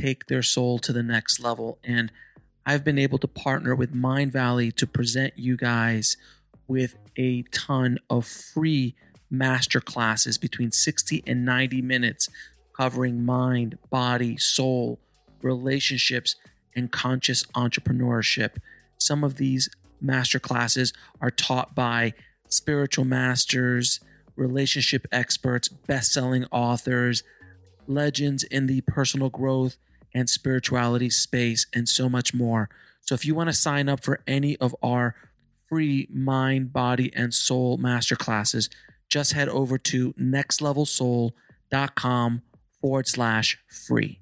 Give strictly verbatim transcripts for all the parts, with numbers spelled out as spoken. take their soul to the next level. And I've been able to partner with Mind Valley to present you guys with a ton of free masterclasses between sixty and ninety minutes covering mind, body, soul, relationships, and conscious entrepreneurship. Some of these masterclasses are taught by spiritual masters, relationship experts, best-selling authors, legends in the personal growth and spirituality space, and so much more. So if you want to sign up for any of our free mind, body, and soul masterclasses, just head over to nextlevelsoul.com forward slash free.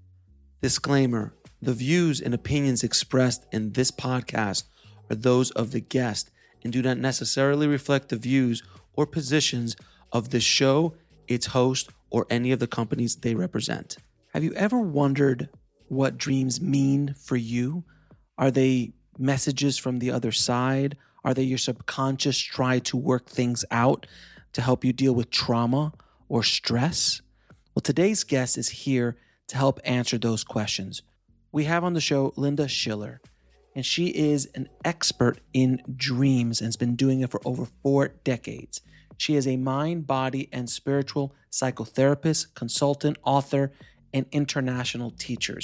Disclaimer: the views and opinions expressed in this podcast are those of the guest and do not necessarily reflect the views or positions of this show, its host, or any of the companies they represent. Have you ever wondered what dreams mean for you? Are they messages from the other side? Are they your subconscious try to work things out to help you deal with trauma or stress? Well, today's guest is here to help answer those questions. We have on the show Linda Schiller, and she is an expert in dreams and has been doing it for over four decades. She is a mind, body, and spiritual psychotherapist, consultant, author, and international teacher.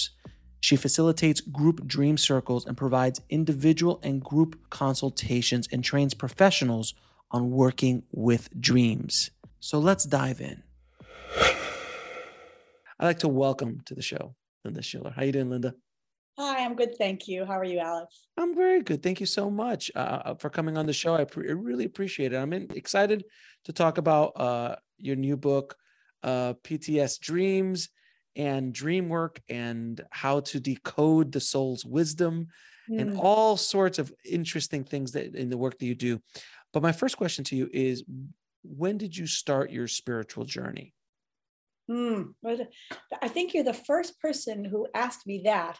She facilitates group dream circles and provides individual and group consultations and trains professionals on working with dreams. So let's dive in. I'd like to welcome to the show Linda Schiller. How you doing, Linda? Hi, I'm good. Thank you. How are you, Alex? I'm very good. Thank you so much uh, for coming on the show. I pre- really appreciate it. I'm in- excited to talk about uh, your new book, uh, P T S Dreams and Dreamwork, and how to decode the soul's wisdom, mm. and all sorts of interesting things that in the work that you do. But my first question to you is, when did you start your spiritual journey? Mm, I think you're the first person who asked me that.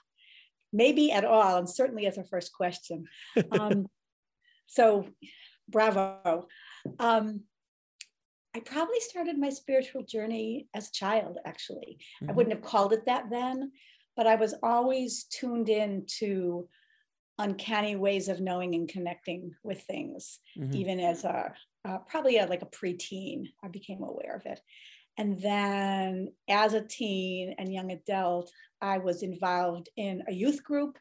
Maybe at all, and certainly as a first question. Um, so, bravo. Um, I probably started my spiritual journey as a child, actually. Mm-hmm. I wouldn't have called it that then, but I was always tuned in to uncanny ways of knowing and connecting with things, mm-hmm. even as a, uh, probably a, like a preteen, I became aware of it. And then as a teen and young adult, I was involved in a youth group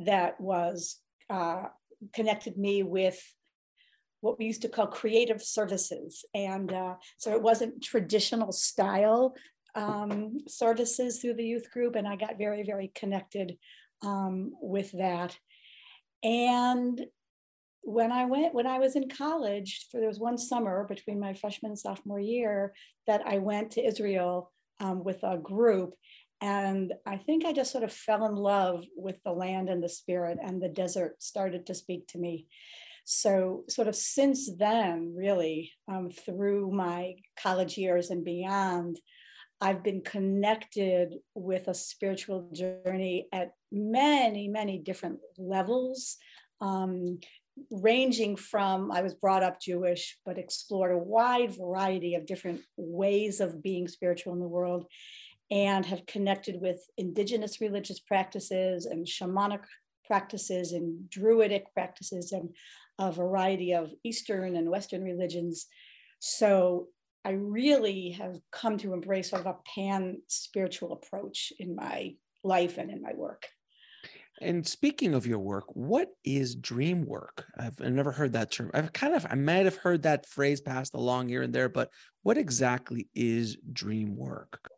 that was uh, connected me with what we used to call creative services. And uh, so it wasn't traditional style um, services through the youth group. And I got very, very connected um, with that. And When I went, when I was in college, there was one summer between my freshman and sophomore year that I went to Israel um, with a group. And I think I just sort of fell in love with the land and the spirit, and the desert started to speak to me. So sort of since then, really, um, through my college years and beyond, I've been connected with a spiritual journey at many, many different levels. Um, ranging from, I was brought up Jewish, but explored a wide variety of different ways of being spiritual in the world, and have connected with indigenous religious practices and shamanic practices and druidic practices and a variety of Eastern and Western religions. So I really have come to embrace sort of a pan-spiritual approach in my life and in my work. And speaking of your work, what is dream work? I've never heard that term. I've kind of, I might have heard that phrase passed along here and there, but what exactly is dream work?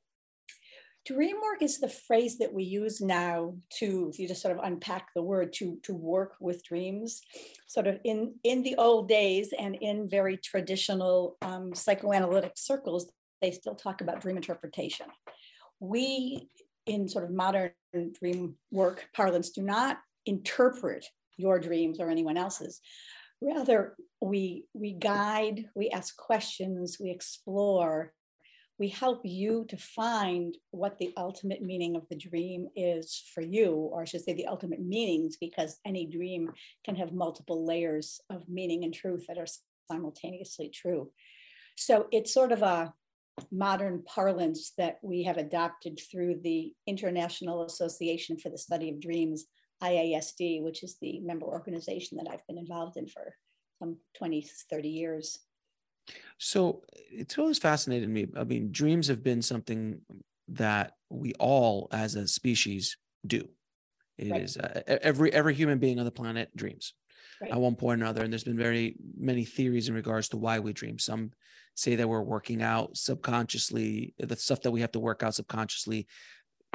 Dream work is the phrase that we use now to, if you just sort of unpack the word, to, to work with dreams. Sort of in, in the old days and in very traditional um, psychoanalytic circles, they still talk about dream interpretation. We in sort of modern dream work parlance, do not interpret your dreams or anyone else's. Rather, we, we guide, we ask questions, we explore, we help you to find what the ultimate meaning of the dream is for you, or I should say the ultimate meanings, because any dream can have multiple layers of meaning and truth that are simultaneously true. So it's sort of a modern parlance that we have adopted through the International Association for the Study of Dreams, I A S D, which is the member organization that I've been involved in for some twenty, thirty years. So it's always fascinated me. I mean, dreams have been something that we all as a species do. It right. is uh, every, every human being on the planet dreams right. at one point or another. And there's been very many theories in regards to why we dream. Some say that we're working out subconsciously, the stuff that we have to work out subconsciously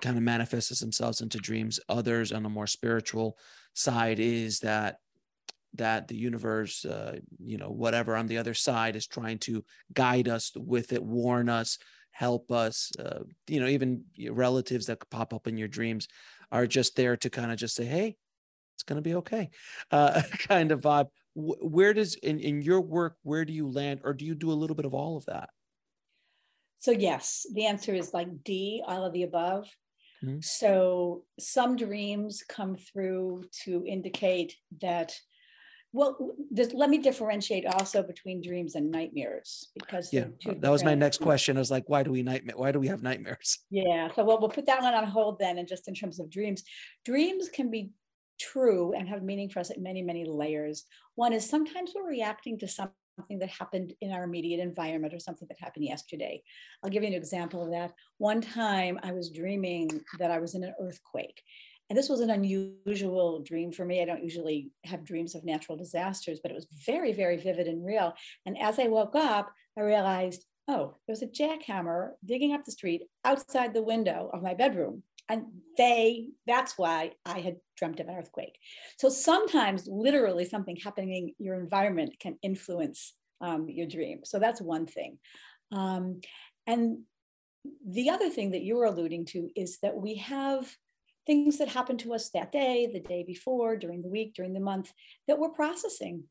kind of manifests themselves into dreams. Others on a more spiritual side is that that the universe, uh, you know, whatever on the other side is trying to guide us with it, warn us, help us, uh, you know, even relatives that pop up in your dreams are just there to kind of just say, hey, it's going to be okay, uh, kind of vibe. Where does, in, in your work, where do you land, or do you do a little bit of all of that? So yes, the answer is like D, all of the above. Mm-hmm. So some dreams come through to indicate that. Well, this, let me differentiate also between dreams and nightmares, because yeah, that was my next question. I was like, why do we nightmare? Why do we have nightmares? Yeah, so we'll, we'll put that one on hold then. And just in terms of dreams, dreams can be true and have meaning for us at many, many layers. One is sometimes we're reacting to something that happened in our immediate environment or something that happened yesterday. I'll give you an example of that. One time I was dreaming that I was in an earthquake. And this was an unusual dream for me. I don't usually have dreams of natural disasters, but it was very, very vivid and real. And as I woke up, I realized, oh, there's a jackhammer digging up the street outside the window of my bedroom. And they, that's why I had dreamt of an earthquake. So sometimes literally something happening in your environment can influence um, your dream. So that's one thing. Um, and the other thing that you were alluding to is that we have things that happened to us that day, the day before, during the week, during the month, that we're processing.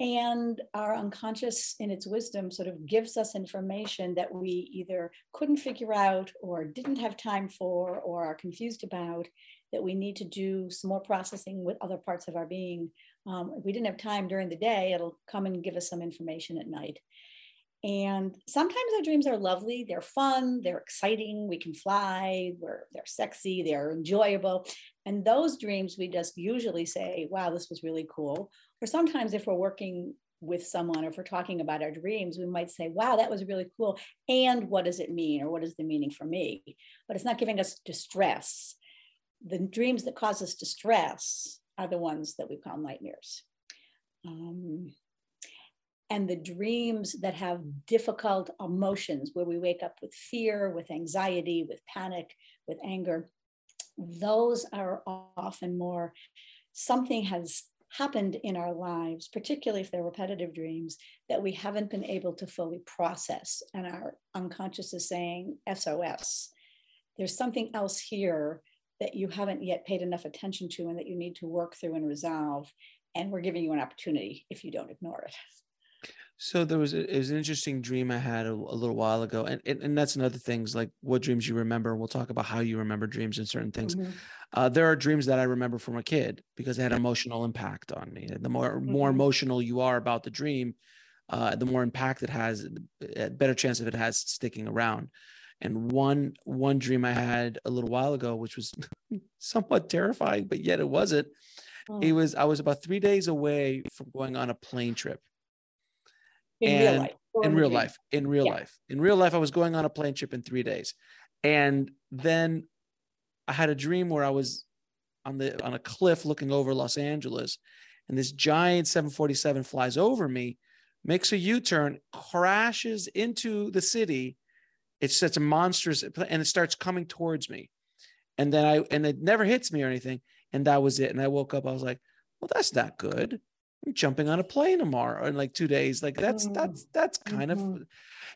And our unconscious in its wisdom sort of gives us information that we either couldn't figure out or didn't have time for or are confused about, that we need to do some more processing with other parts of our being. Um, if we didn't have time during the day, it'll come and give us some information at night. And sometimes our dreams are lovely, they're fun, they're exciting, we can fly, we're, they're sexy, they're enjoyable. And those dreams, we just usually say, wow, this was really cool. Or sometimes if we're working with someone or if we're talking about our dreams, we might say, wow, that was really cool. And what does it mean? Or what is the meaning for me? But it's not giving us distress. The dreams that cause us distress are the ones that we call nightmares. Um, And the dreams that have difficult emotions, where we wake up with fear, with anxiety, with panic, with anger, those are often more, something has happened in our lives, particularly if they're repetitive dreams, that we haven't been able to fully process. And our unconscious is saying, S O S, there's something else here that you haven't yet paid enough attention to and that you need to work through and resolve. And we're giving you an opportunity if you don't ignore it. So there was, a, it was an interesting dream I had a, a little while ago. And, and and that's another thing, like what dreams you remember. We'll talk about how you remember dreams and certain things. Mm-hmm. uh, there are dreams that I remember from a kid because they had emotional impact on me. The more, mm-hmm. more emotional you are about the dream, uh, the more impact it has, a better chance of it has sticking around. And one, one dream I had a little while ago, which was somewhat terrifying, but yet it wasn't. Oh. It was, I was about three days away from going on a plane trip. In and real life. In real life, in real yeah. life, in real life, I was going on a plane trip in three days. And then I had a dream where I was on the, on a cliff looking over Los Angeles, and this giant seven forty-seven flies over me, makes a U-turn, crashes into the city. It's such a monstrous, and it starts coming towards me. And then I, and it never hits me or anything. And that was it. And I woke up, I was like, well, that's not good. I'm jumping on a plane tomorrow in like two days. Like that's, that's, that's kind mm-hmm. of,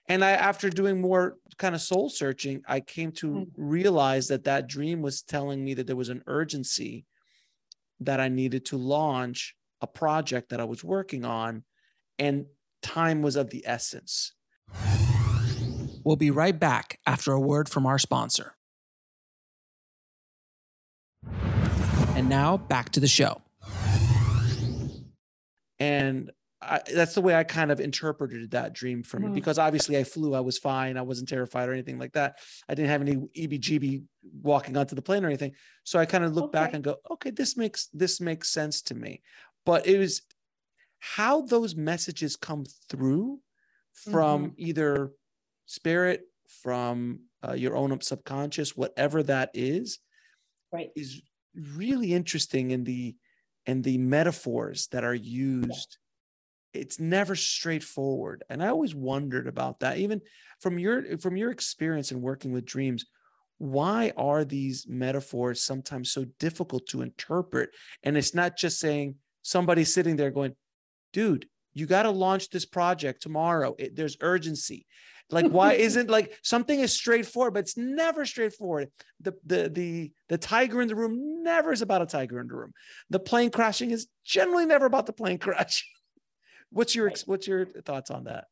and I, after doing more kind of soul searching, I came to mm-hmm. realize that that dream was telling me that there was an urgency that I needed to launch a project that I was working on, and time was of the essence. We'll be right back after a word from our sponsor. And now back to the show. And I, that's the way I kind of interpreted that dream from mm. it, because obviously I flew, I was fine. I wasn't terrified or anything like that. I didn't have any E B G B walking onto the plane or anything. So I kind of look okay. back and go, okay, this makes, this makes sense to me. But it was how those messages come through from mm-hmm. either spirit, from uh, your own subconscious, whatever that is, right. is really interesting in the, and the metaphors that are used. It's never straightforward. And I always wondered about that, even from your, from your experience in working with dreams, why are these metaphors sometimes so difficult to interpret? And it's not just saying somebody sitting there going, dude, you got to launch this project tomorrow. It, there's urgency. Like, why isn't like something is straightforward, but it's never straightforward. The, the, the, the tiger in the room never is about a tiger in the room. The plane crashing is generally never about the plane crash. What's your, what's your thoughts on that?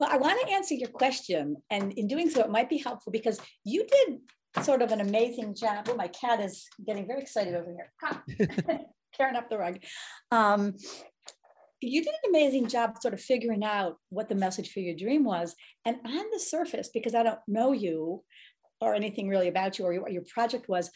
Well, I want to answer your question. And in doing so, it might be helpful because you did sort of an amazing job. Oh, my cat is getting very excited over here. Tearing up the rug. Um, You did an amazing job sort of figuring out what the message for your dream was. And on the surface, because I don't know you or anything really about you or what your project was,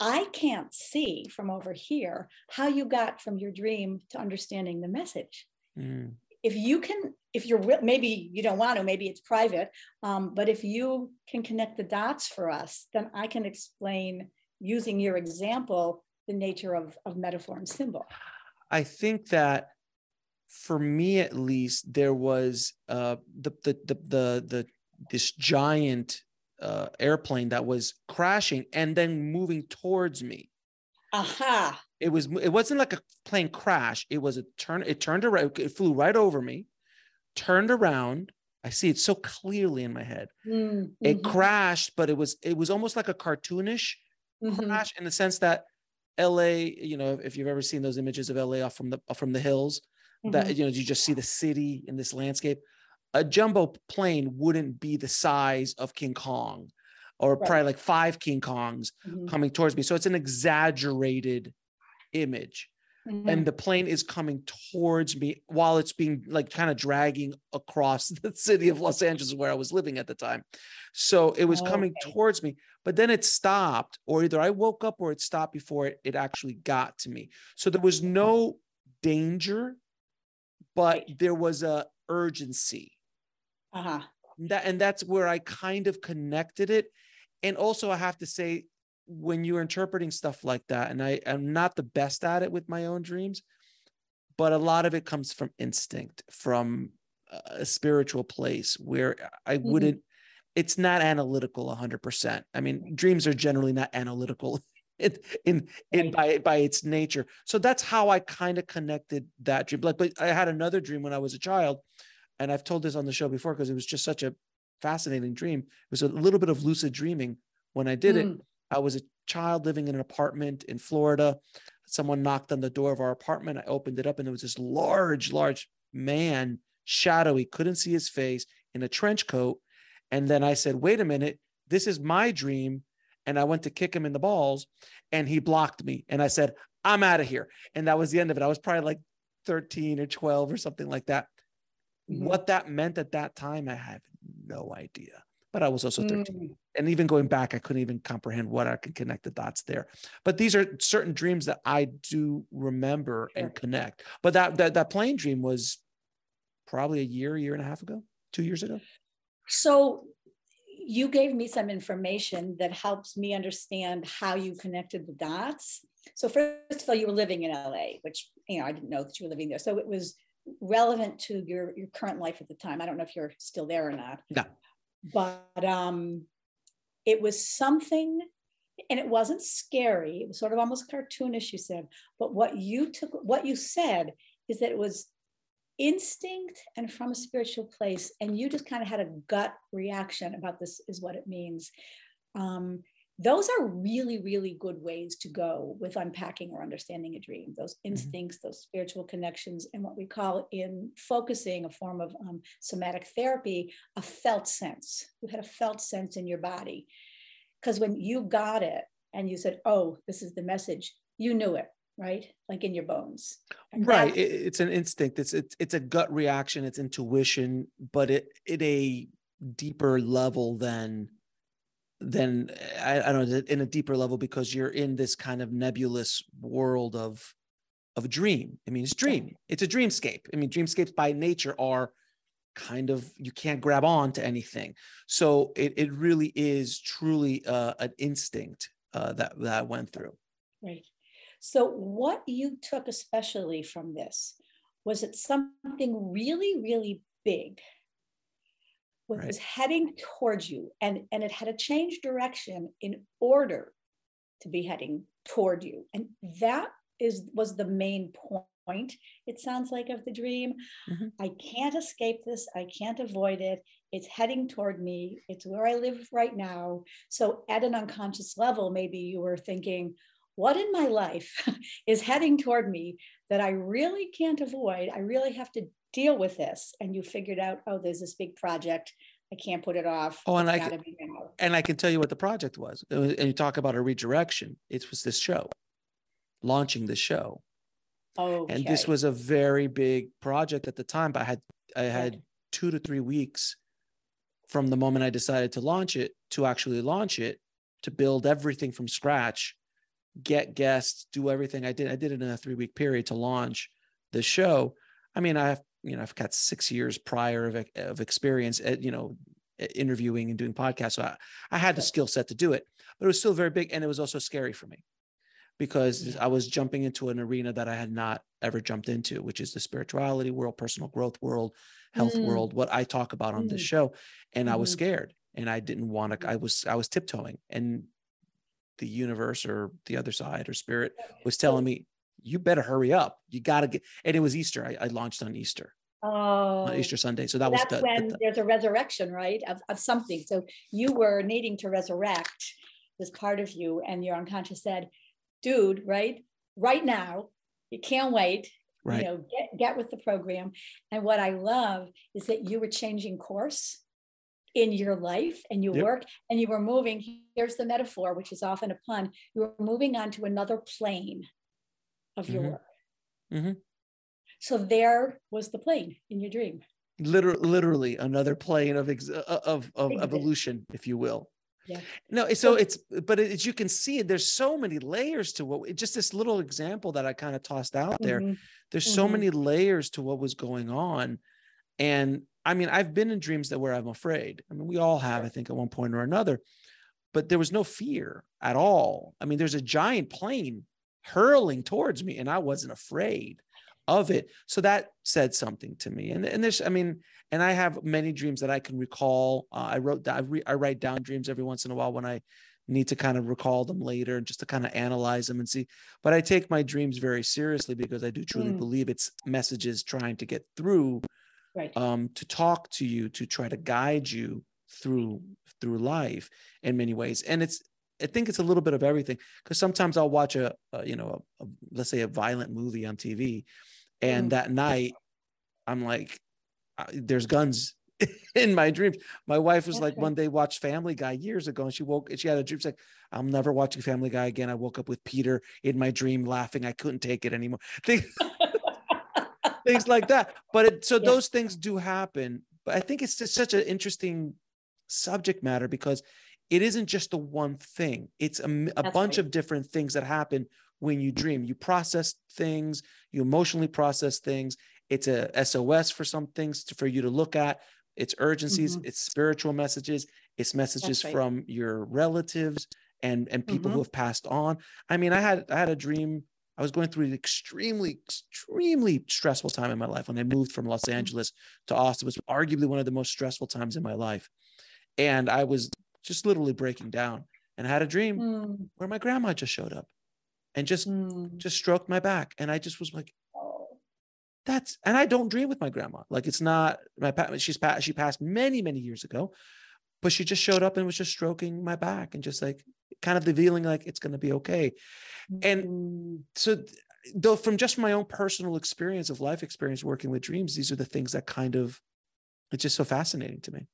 I can't see from over here how you got from your dream to understanding the message. Mm. If you can, if you're, maybe you don't want to, maybe it's private, um, but if you can connect the dots for us, then I can explain using your example, the nature of, of metaphor and symbol. I think that for me, at least, there was uh, the, the the the the this giant uh, airplane that was crashing and then moving towards me. Aha! Uh-huh. It was it wasn't like a plane crash. It was a turn. It turned around. It flew right over me. Turned around. I see it so clearly in my head. Mm-hmm. It crashed, but it was it was almost like a cartoonish mm-hmm. crash in the sense that L A. You know, if you've ever seen those images of L A off from the off from the hills. That, you know, you just see the city in this landscape. A jumbo plane wouldn't be the size of King Kong or right. probably like five King Kongs mm-hmm. coming towards me. So it's an exaggerated image. Mm-hmm. And the plane is coming towards me while it's being like kind of dragging across the city of Los Angeles where I was living at the time. So it was oh, coming okay. towards me, but then it stopped, or either I woke up or it stopped before it, it actually got to me. So there was no danger. But there was a urgency. Uh-huh. That, and that's where I kind of connected it. And also I have to say, when you're interpreting stuff like that, and I am not the best at it with my own dreams, but a lot of it comes from instinct, from a spiritual place where I mm-hmm. wouldn't, it's not analytical one hundred percent. I mean, dreams are generally not analytical It, in in by by its nature. So that's how I kind of connected that dream. Like, but I had another dream when I was a child, and I've told this on the show before because it was just such a fascinating dream. It was a little bit of lucid dreaming when I did mm. it. I was a child living in an apartment in Florida. Someone knocked on the door of our apartment. I opened it up, and there was this large, large man, shadowy, couldn't see his face, in a trench coat. And then I said, "Wait a minute, this is my dream." And I went to kick him in the balls and he blocked me. And I said, "I'm out of here." And that was the end of it. I was probably like thirteen or twelve or something like that. Mm-hmm. What that meant at that time, I have no idea, but I was also thirteen. Mm-hmm. And even going back, I couldn't even comprehend what I could connect the dots there. But these are certain dreams that I do remember sure. and connect. But that, that, that plane dream was probably a year, year and a half ago, two years ago. So you gave me some information that helps me understand how you connected the dots. So first of all, you were living in L A, which, you know, I didn't know that you were living there. So it was relevant to your, your current life at the time. I don't know if you're still there or not. No. But um, it was something, and it wasn't scary. It was sort of almost cartoonish, you said. But what you took, what you said is that it was instinct and from a spiritual place. And you just kind of had a gut reaction about this is what it means. Um, those are really, really good ways to go with unpacking or understanding a dream. Those instincts, mm-hmm. those spiritual connections, and what we call in focusing, a form of um, somatic therapy, a felt sense. You had a felt sense in your body. Because when you got it and you said, oh, this is the message, you knew it. Right? Like in your bones. And right. It's an instinct. It's, it's, it's a gut reaction. It's intuition, but it, at a deeper level than, than I, I don't know, in a deeper level, because you're in this kind of nebulous world of, of a dream. I mean, it's dream. It's a dreamscape. I mean, dreamscapes by nature are kind of, you can't grab on to anything. So it, it really is truly uh, an instinct uh, that, that I went through. Right. So what you took especially from this, was it something really, really big was right. heading towards you, and, and it had to change direction in order to be heading toward you. And that is was the main point, it sounds like, of the dream. Mm-hmm. I can't escape this. I can't avoid it. It's heading toward me. It's where I live right now. So at an unconscious level, maybe you were thinking, what in my life is heading toward me that I really can't avoid? I really have to deal with this. And you figured out, oh, there's this big project. I can't put it off. Oh, and I, can, and I can tell you what the project was. It was. And you talk about a redirection. It was this show, launching the show. Okay. And this was a very big project at the time. But I had, I had two to three weeks from the moment I decided to launch it to actually launch it, to build everything from scratch, get guests, do everything I did. I did it in a three week period to launch the show. I mean, I've, you know, I've got six years prior of, of experience at, you know, interviewing and doing podcasts. So I, I had the skill set to do it, but it was still very big. And it was also scary for me because I was jumping into an arena that I had not ever jumped into, which is the spirituality world, personal growth world, health mm. world, what I talk about on mm. this show. And mm. I was scared and I didn't want to, I was, I was tiptoeing, and the universe or the other side or spirit was telling me, you better hurry up. You got to get, and it was Easter. I, I launched on Easter, oh, on Easter Sunday. So that that's was the, when the, there's a resurrection, right? Of, of something. So you were needing to resurrect this part of you, and your unconscious said, dude, right, right now, you can't wait, right. you know, get, get with the program. And what I love is that you were changing course in your life and your yep. work, and you were moving, here's the metaphor, which is often a pun, you were moving on to another plane of your mm-hmm. work. Mm-hmm. So there was the plane in your dream. Literally, literally another plane of, ex- of, of evolution, if you will. Yeah. No, so it's, but as you can see, there's so many layers to what, just this little example that I kind of tossed out there. Mm-hmm. There's mm-hmm. so many layers to what was going on. And I mean, I've been in dreams that where I'm afraid. I mean, we all have, I think, at one point or another, but there was no fear at all. I mean, there's a giant plane hurling towards me, and I wasn't afraid of it. So that said something to me. And, and there's, I mean, and I have many dreams that I can recall. Uh, I wrote, I, re, I write down dreams every once in a while when I need to kind of recall them later and just to kind of analyze them and see. But I take my dreams very seriously because I do truly mm. believe it's messages trying to get through. Right. Um, to talk to you, to try to guide you through through life in many ways. And it's, I think it's a little bit of everything, because sometimes I'll watch a, a you know, a, a, let's say a violent movie on T V. And mm. that night I'm like, uh, there's guns in my dreams. My wife was That's like right. one day watched Family Guy years ago, and she woke and she had a dream. She's like, I'm never watching Family Guy again. I woke up with Peter in my dream laughing. I couldn't take it anymore. They- Things like that. But it, so yeah. those things do happen. But I think it's just such an interesting subject matter, because it isn't just the one thing. It's a, a bunch right. of different things that happen when you dream. You process things, you emotionally process things. It's a S O S for some things to, for you to look at. It's urgencies, mm-hmm. it's spiritual messages, it's messages right. from your relatives and, and people mm-hmm. who have passed on. I mean, I had, I had a dream. I was going through an extremely, extremely stressful time in my life when I moved from Los Angeles to Austin. It was arguably one of the most stressful times in my life. And I was just literally breaking down, and I had a dream mm. where my grandma just showed up and just, mm. just stroked my back. And I just was like, That's, and I don't dream with my grandma. Like it's not my, she's passed, she passed many, many years ago, but she just showed up and was just stroking my back and just like kind of the feeling like it's going to be okay. And so though from just my own personal experience of life experience, working with dreams, these are the things that kind of, it's just so fascinating to me.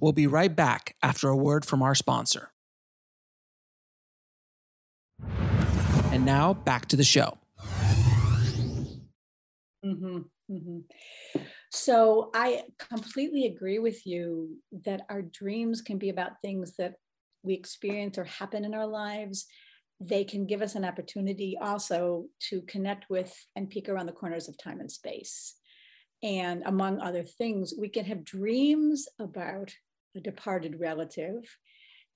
We'll be right back after a word from our sponsor. And now back to the show. Mm-hmm, mm-hmm. So I completely agree with you that our dreams can be about things that we experience or happen in our lives. They can give us an opportunity also to connect with and peek around the corners of time and space. And among other things, we can have dreams about a departed relative,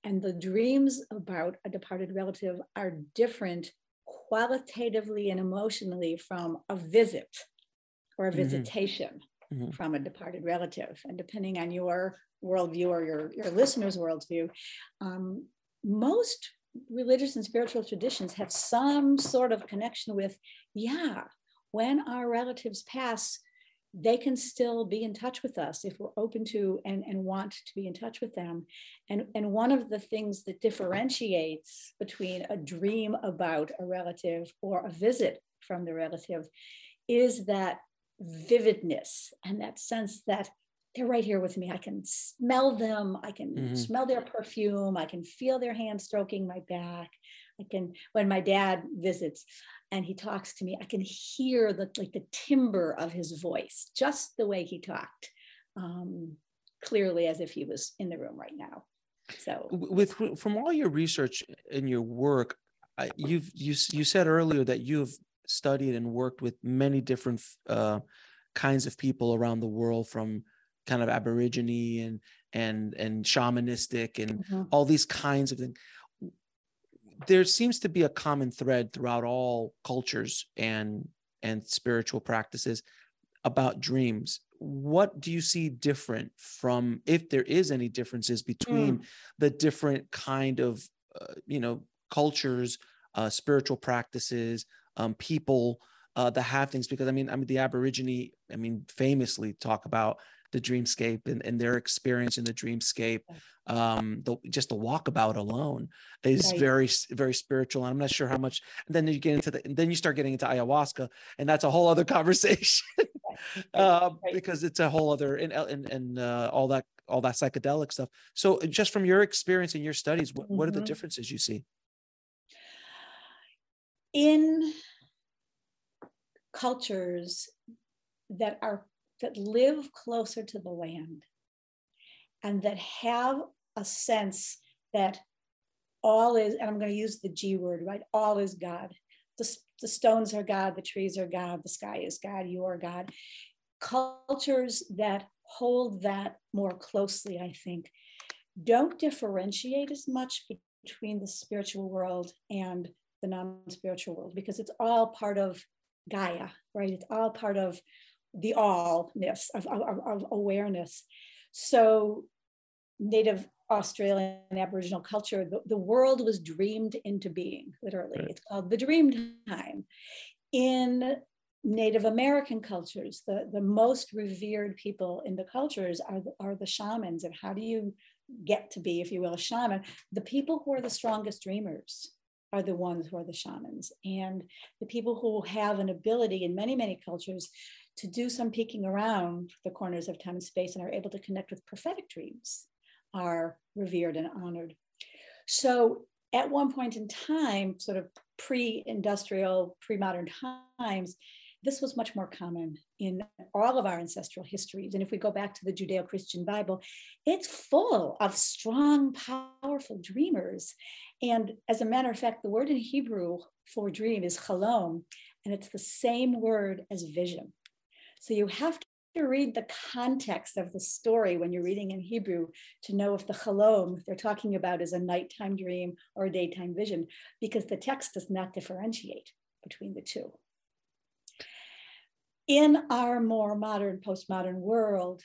and the dreams about a departed relative are different qualitatively and emotionally from a visit or a visitation mm-hmm. Mm-hmm. from a departed relative. And depending on your worldview or your, your listener's worldview, um, most religious and spiritual traditions have some sort of connection with, yeah, when our relatives pass, they can still be in touch with us if we're open to and, and want to be in touch with them. And, and one of the things that differentiates between a dream about a relative or a visit from the relative is that vividness and that sense that they're right here with me. I can smell them. I can mm-hmm. smell their perfume. I can feel their hand stroking my back. I can, when my dad visits and he talks to me, I can hear the like the timbre of his voice, just the way he talked, um, clearly as if he was in the room right now. So, with from all your research and your work, you've you you said earlier that you've studied and worked with many different uh, kinds of people around the world, from kind of Aborigine and and and shamanistic and mm-hmm. all these kinds of things. There seems to be a common thread throughout all cultures and and spiritual practices about dreams. What do you see different from, if there is any differences between mm. the different kind of uh, you know cultures, uh, spiritual practices, um, people uh, that have things? Because I mean, I mean the Aborigine, I mean, famously talk about the dreamscape and, and their experience in the dreamscape. Um, the, just the walkabout alone is right. very, very spiritual. And I'm not sure how much, and then you get into the, and then you start getting into ayahuasca, and that's a whole other conversation uh, right. because it's a whole other, and, and, and uh, all that, all that psychedelic stuff. So just from your experience and your studies, what, mm-hmm. what are the differences you see? In cultures that are that live closer to the land and that have a sense that all is, and I'm going to use the G word, right? All is God. The, the stones are God, the trees are God, the sky is God, you are God. Cultures that hold that more closely, I think, don't differentiate as much between the spiritual world and the non-spiritual world, because it's all part of Gaia, right? It's all part of the allness of, of, of awareness. So Native Australian Aboriginal culture, the, the world was dreamed into being, literally. Right. It's called the dream time. In Native American cultures, the, the most revered people in the cultures are the, are the shamans. And how do you get to be, if you will, a shaman? The people who are the strongest dreamers are the ones who are the shamans. And the people who have an ability in many, many cultures to do some peeking around the corners of time and space and are able to connect with prophetic dreams are revered and honored. So at one point in time, sort of pre-industrial, pre-modern times, this was much more common in all of our ancestral histories. And if we go back to the Judeo-Christian Bible, it's full of strong, powerful dreamers. And as a matter of fact, the word in Hebrew for dream is chalom, and it's the same word as vision. So you have to read the context of the story when you're reading in Hebrew to know if the chalom they're talking about is a nighttime dream or a daytime vision, because the text does not differentiate between the two. In our more modern, postmodern world,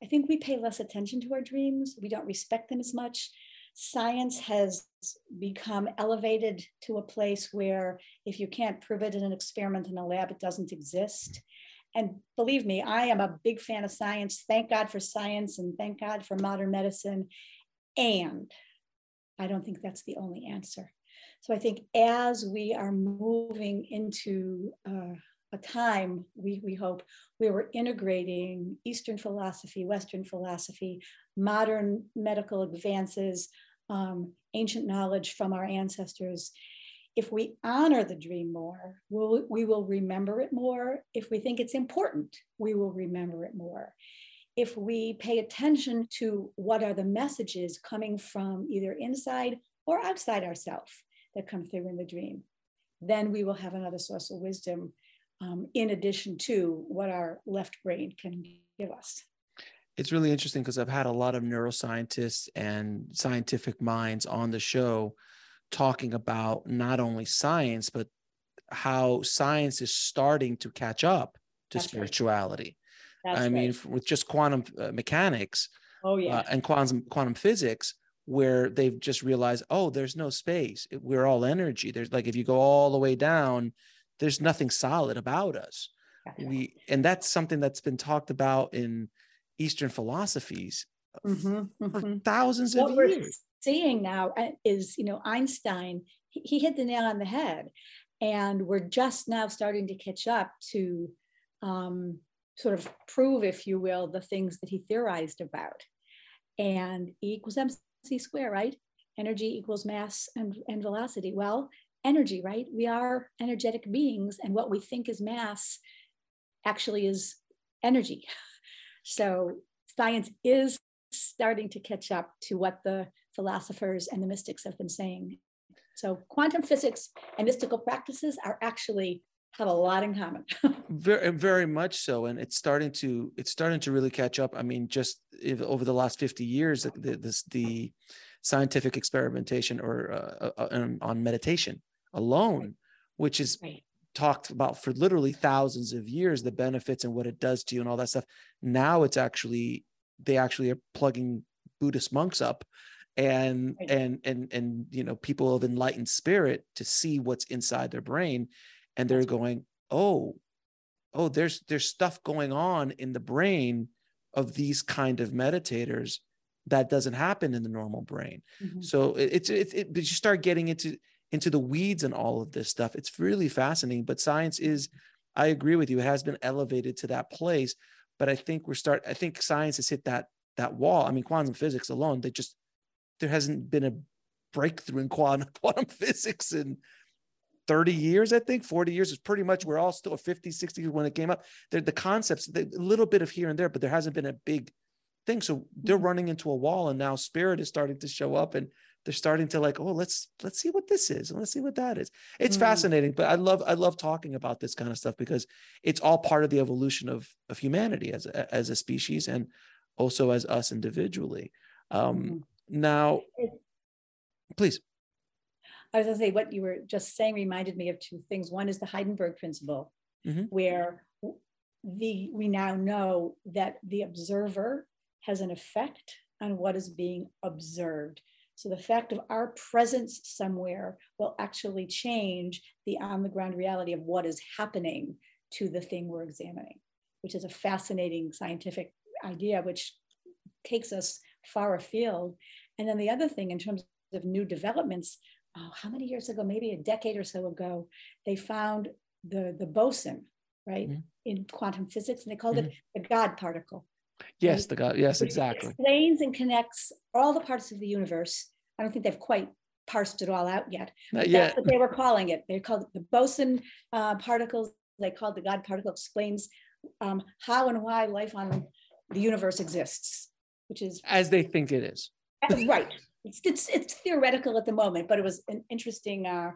I think we pay less attention to our dreams. We don't respect them as much. science has become elevated to a place where if you can't prove it in an experiment in a lab, it doesn't exist. And believe me, I am a big fan of science. Thank God for science and thank God for modern medicine. And I don't think that's the only answer. So I think as we are moving into uh, a time, we, we hope, where we're integrating Eastern philosophy, Western philosophy, modern medical advances, um, ancient knowledge from our ancestors. If we honor the dream more, we'll, we will remember it more. If we think it's important, we will remember it more. If we pay attention to what are the messages coming from either inside or outside ourselves that come through in the dream, then we will have another source of wisdom um, in addition to what our left brain can give us. It's really interesting because I've had a lot of neuroscientists and scientific minds on the show talking about not only science, but how science is starting to catch up to That's spirituality. Right. I right. mean, with just quantum uh, mechanics oh, yeah. uh, and quantum, quantum physics, where they've just realized, oh, there's no space. We're all energy. There's like, if you go all the way down, there's nothing solid about us. Yeah. We, and that's something that's been talked about in Eastern philosophies mm-hmm, for mm-hmm. thousands what of we're years. Seeing now is, you know, Einstein, he, he hit the nail on the head, and we're just now starting to catch up to um, sort of prove, if you will, the things that he theorized about. And E equals M C square, right? Energy equals mass and, and velocity. Well, energy, right? We are energetic beings, and what we think is mass actually is energy. So science is starting to catch up to what the philosophers and the mystics have been saying. So quantum physics and mystical practices are actually have a lot in common. Very, very much so. And it's starting to, it's starting to really catch up. I mean, just if, over the last fifty years, the, this, the scientific experimentation or uh, uh, on meditation alone, right. which is right. talked about for literally thousands of years, the benefits and what it does to you and all that stuff. Now it's actually, they actually are plugging Buddhist monks up and, right. and, and, and, you know, people of enlightened spirit to see what's inside their brain. And they're going, oh, oh, there's there's stuff going on in the brain of these kind of meditators that doesn't happen in the normal brain. Mm-hmm. So it's it, it, it, you start getting into into the weeds and all of this stuff. It's really fascinating. But science is, I agree with you, it has been elevated to that place. But I think we're start. I think science has hit that that wall. I mean, quantum physics alone, they just there hasn't been a breakthrough in quantum quantum physics and. thirty years, I think, forty years is pretty much, we're all still fifty, sixty when it came up. They're, the concepts, a little bit of here and there, but there hasn't been a big thing. So they're running into a wall, and now spirit is starting to show up, and they're starting to like, oh, let's let's see what this is, and let's see what that is. It's mm-hmm. fascinating, but I love I love talking about this kind of stuff because it's all part of the evolution of, of humanity as a, as a species and also as us individually. Um, mm-hmm. Now, please. I was going to say, what you were just saying reminded me of two things. One is the Heisenberg principle, mm-hmm. where the we now know that the observer has an effect on what is being observed. So the fact of our presence somewhere will actually change the on-the-ground reality of what is happening to the thing we're examining, which is a fascinating scientific idea, which takes us far afield. And then the other thing, in terms of new developments, oh, how many years ago, maybe a decade or so ago, they found the, the boson, right, mm-hmm. in quantum physics, and they called mm-hmm. it the God particle. Yes, right? the God, yes, Which exactly. explains and connects all the parts of the universe. I don't think they've quite parsed it all out yet. Not yet. That's what they were calling it. They called it the boson uh, particles. They called the God particle, explains um, how and why life on the universe exists, which is- As they think it is. Right. It's, it's, it's theoretical at the moment, but it was an interesting uh,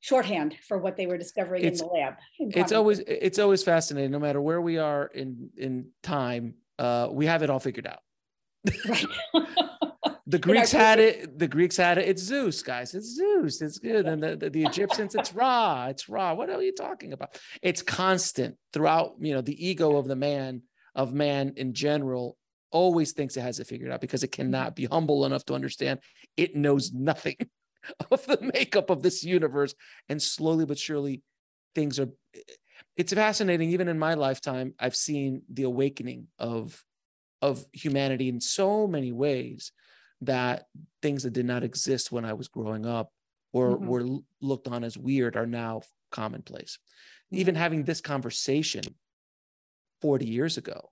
shorthand for what they were discovering it's, in the lab. In it's always it's always fascinating, no matter where we are in in time. Uh, we have it all figured out. Right. The Greeks had it. The Greeks had it. It's Zeus, guys. It's Zeus. It's good. And the, the, the Egyptians, it's Ra. It's Ra. What are you talking about? It's constant throughout. You know, the ego of the man of man in general always thinks it has it figured out because it cannot be humble enough to understand it knows nothing of the makeup of this universe. And slowly but surely, things are, it's fascinating. Even in my lifetime, I've seen the awakening of, of humanity in so many ways, that things that did not exist when I was growing up or mm-hmm. were looked on as weird are now commonplace. Mm-hmm. Even having this conversation forty years ago,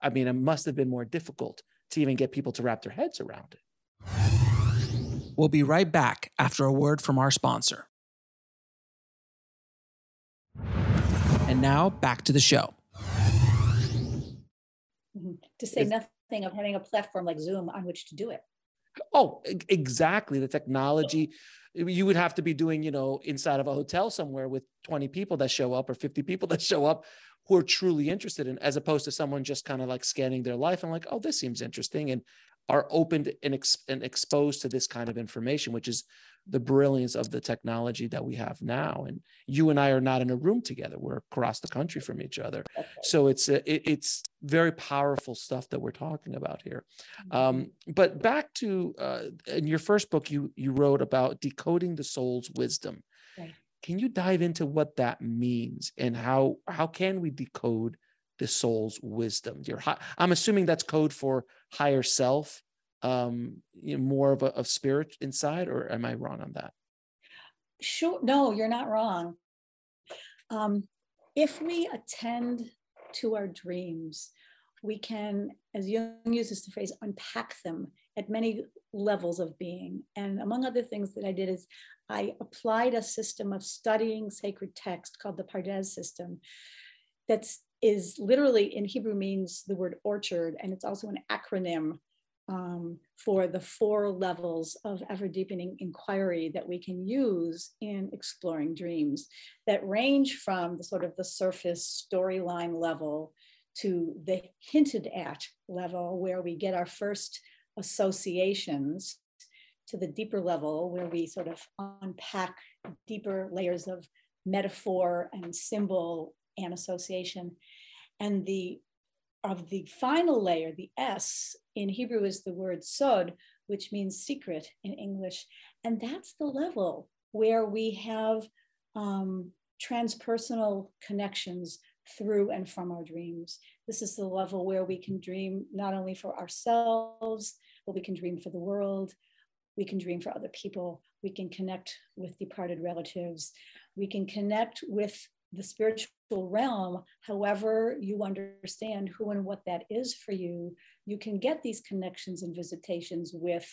I mean, it must have been more difficult to even get people to wrap their heads around it. We'll be right back after a word from our sponsor. And now back to the show. Mm-hmm. To say it's, nothing of having a platform like Zoom on which to do it. Oh, exactly. The technology, you would have to be doing, you know, inside of a hotel somewhere with twenty people that show up or fifty people that show up who are truly interested in, as opposed to someone just kind of like scanning their life and like, oh, this seems interesting, and are opened and, ex- and exposed to this kind of information, which is the brilliance of the technology that we have now. And you and I are not in a room together. We're across the country from each other. So it's a, it, it's very powerful stuff that we're talking about here. Um, but back to uh, in your first book, you you wrote about decoding the soul's wisdom. Right. Can you dive into what that means and how how can we decode the soul's wisdom? Your high, I'm assuming that's code for higher self, um, you know, more of a of spirit inside, or am I wrong on that? Sure, no, you're not wrong. Um, if we attend to our dreams, we can, as Jung uses the phrase, unpack them at many levels of being. And among other things that I did is I applied a system of studying sacred text called the Pardes system. That's is literally in Hebrew means the word orchard, and it's also an acronym um, for the four levels of ever-deepening inquiry that we can use in exploring dreams that range from the sort of the surface storyline level to the hinted at level where we get our first associations, to the deeper level where we sort of unpack deeper layers of metaphor and symbol and association. And the of the final layer, the S in Hebrew is the word sod, which means secret in English. And that's the level where we have um, transpersonal connections through and from our dreams. This is the level where we can dream not only for ourselves, but we can dream for the world. We can dream for other people. We can connect with departed relatives. We can connect with the spiritual realm, however you understand who and what that is for you. You can get these connections and visitations with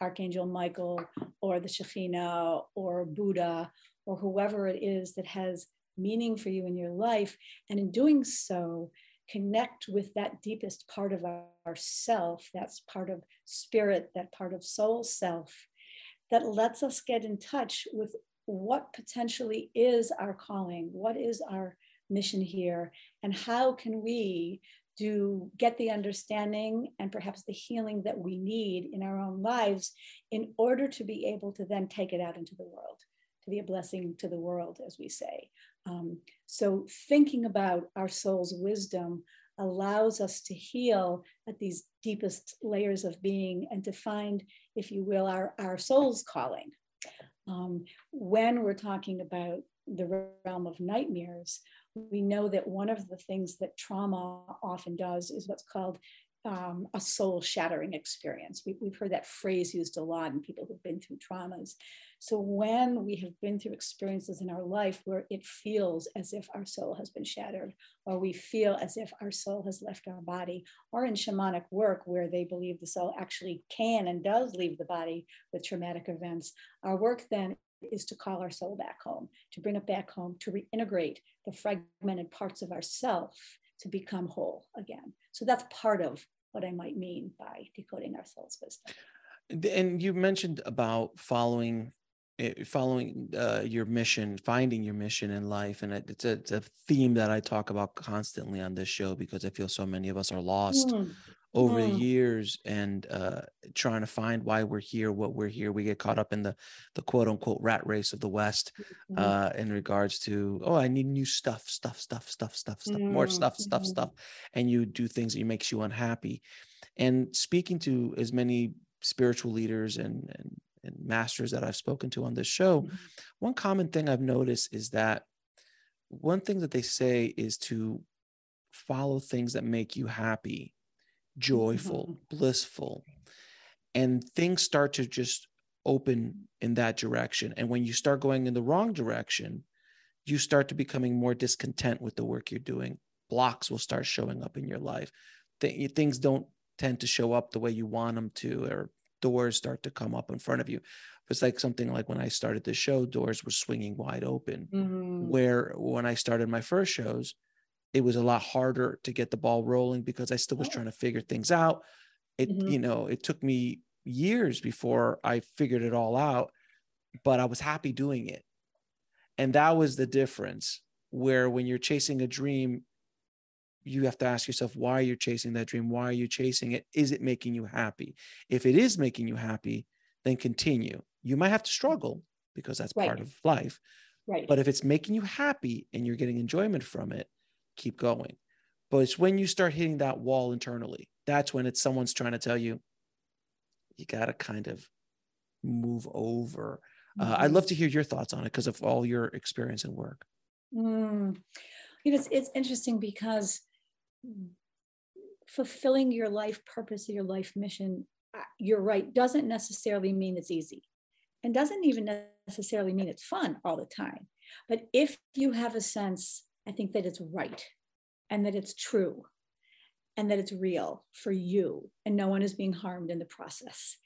Archangel Michael or the Shekhinah or Buddha or whoever it is that has meaning for you in your life. And in doing so, connect with that deepest part of ourself, that's part of spirit, that part of soul self, that lets us get in touch with what potentially is our calling, what is our mission here, and how can we do get the understanding and perhaps the healing that we need in our own lives in order to be able to then take it out into the world, to be a blessing to the world, as we say. Um, so thinking about our soul's wisdom allows us to heal at these deepest layers of being and to find, if you will, our, our soul's calling. Um, when we're talking about the realm of nightmares, we know that one of the things that trauma often does is what's called um, a soul-shattering experience. We, we've heard that phrase used a lot in people who've been through traumas. So when we have been through experiences in our life where it feels as if our soul has been shattered, or we feel as if our soul has left our body, or in shamanic work where they believe the soul actually can and does leave the body with traumatic events, our work then is to call our soul back home, to bring it back home, to reintegrate the fragmented parts of ourself to become whole again. So that's part of what I might mean by decoding our soul's wisdom. And you mentioned about following following uh, your mission, finding your mission in life. And it's a, it's a theme that I talk about constantly on this show because I feel so many of us are lost mm. over mm. the years, and uh, trying to find why we're here, what we're here. We get caught up in the the quote unquote rat race of the West, mm. uh, in regards to, oh, I need new stuff, stuff, stuff, stuff, stuff, stuff, mm. more stuff, stuff, mm. stuff. And you do things that makes you unhappy. And speaking to as many spiritual leaders and, and, and masters that I've spoken to on this show, mm. one common thing I've noticed is that one thing that they say is to follow things that make you happy, joyful, mm-hmm. blissful, and things start to just open in that direction. And when you start going in the wrong direction, you start to becoming more discontent with the work you're doing. Blocks will start showing up in your life. Th- things don't tend to show up the way you want them to, or doors start to come up in front of you. It's like something like when I started the show, doors were swinging wide open, mm-hmm. where when I started my first shows, it was a lot harder to get the ball rolling because I still was trying to figure things out. It, mm-hmm. you know, it took me years before I figured it all out, but I was happy doing it. And that was the difference, where when you're chasing a dream, you have to ask yourself, why you're chasing that dream? Why are you chasing it? Is it making you happy? If it is making you happy, then continue. You might have to struggle because that's right. part of life. Right. But if it's making you happy and you're getting enjoyment from it, keep going. But it's when you start hitting that wall internally, that's when it's someone's trying to tell you, you got to kind of move over. Mm-hmm. Uh, I'd love to hear your thoughts on it because of all your experience and work. Mm. You know, it's, it's interesting because fulfilling your life purpose or your life mission, you're right, doesn't necessarily mean it's easy and doesn't even necessarily mean it's fun all the time. But if you have a sense, I think, that it's right and that it's true and that it's real for you and no one is being harmed in the process,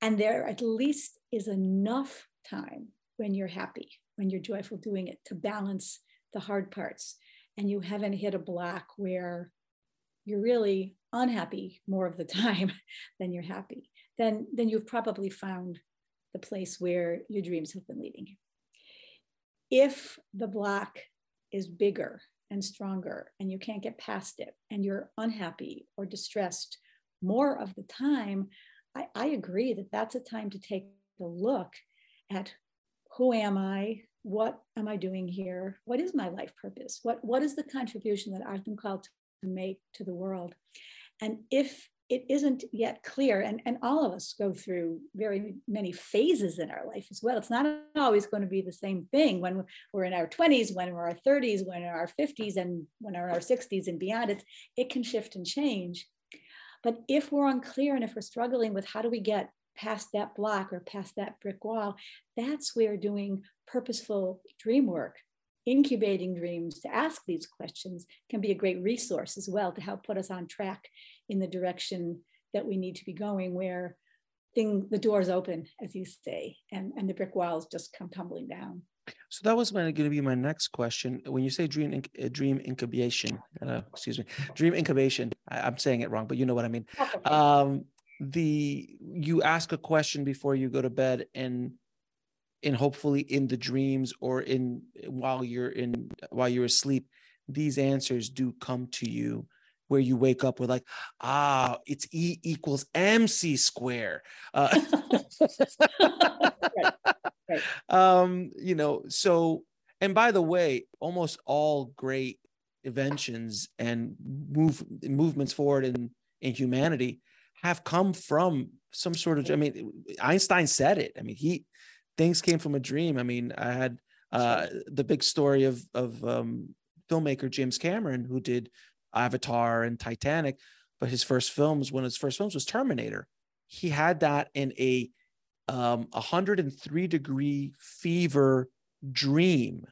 and there at least is enough time when you're happy, when you're joyful doing it, to balance the hard parts, and you haven't hit a block where you're really unhappy more of the time than you're happy, then, then you've probably found the place where your dreams have been leading you. If the block is bigger and stronger and you can't get past it and you're unhappy or distressed more of the time, I, I agree that that's a time to take a look at, who am I? What am I doing here? What is my life purpose? What, what is the contribution that I've been called to make to the world? And if it isn't yet clear, and, and all of us go through very many phases in our life as well. It's not always going to be the same thing when we're in our twenties, when we're in our thirties, when we're in our fifties, and when we're in our sixties and beyond. It's, it can shift and change. But if we're unclear and if we're struggling with how do we get past that block or past that brick wall, that's where doing purposeful dream work, incubating dreams to ask these questions, can be a great resource as well to help put us on track in the direction that we need to be going, where thing, the doors open, as you say, and, and the brick walls just come tumbling down. So that was going to be my next question. When you say dream inc- dream incubation, uh, excuse me, dream incubation, I, I'm saying it wrong, but you know what I mean. Um, the you ask a question before you go to bed, and and hopefully in the dreams or in while you're in while you're asleep, these answers do come to you, where you wake up with like, ah, it's E equals M C square. Uh, right. Right. Um, you know, so, and by the way, almost all great inventions and move movements forward in, in humanity have come from some sort of, I mean, Einstein said it. I mean, he, things came from a dream. I mean, I had uh, the big story of of um, filmmaker James Cameron, who did Avatar and Titanic, but his first films, one of his first films was Terminator. He had that in a um, one hundred three degree fever dream.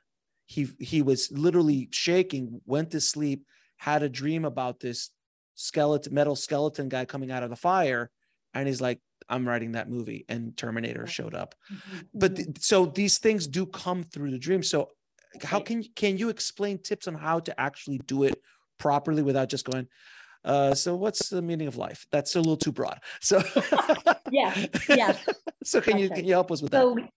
He he was literally shaking, went to sleep, had a dream about this skeleton, metal skeleton guy coming out of the fire, and he's like, I'm writing that movie, and Terminator showed up. Mm-hmm. But th- so these things do come through the dream. So how can can you explain tips on how to actually do it properly without just going, uh, so what's the meaning of life? That's a little too broad. So yeah, yeah. So can okay. you can you help us with so, that?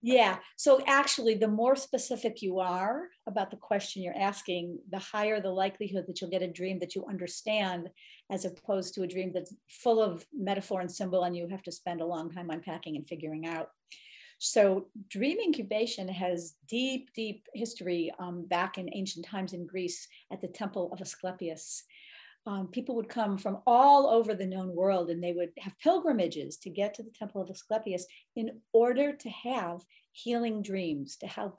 Yeah. So actually, the more specific you are about the question you're asking, the higher the likelihood that you'll get a dream that you understand, as opposed to a dream that's full of metaphor and symbol and you have to spend a long time unpacking and figuring out. So dream incubation has deep, deep history um, back in ancient times in Greece at the Temple of Asclepius. Um, people would come from all over the known world and they would have pilgrimages to get to the Temple of Asclepius in order to have healing dreams, to help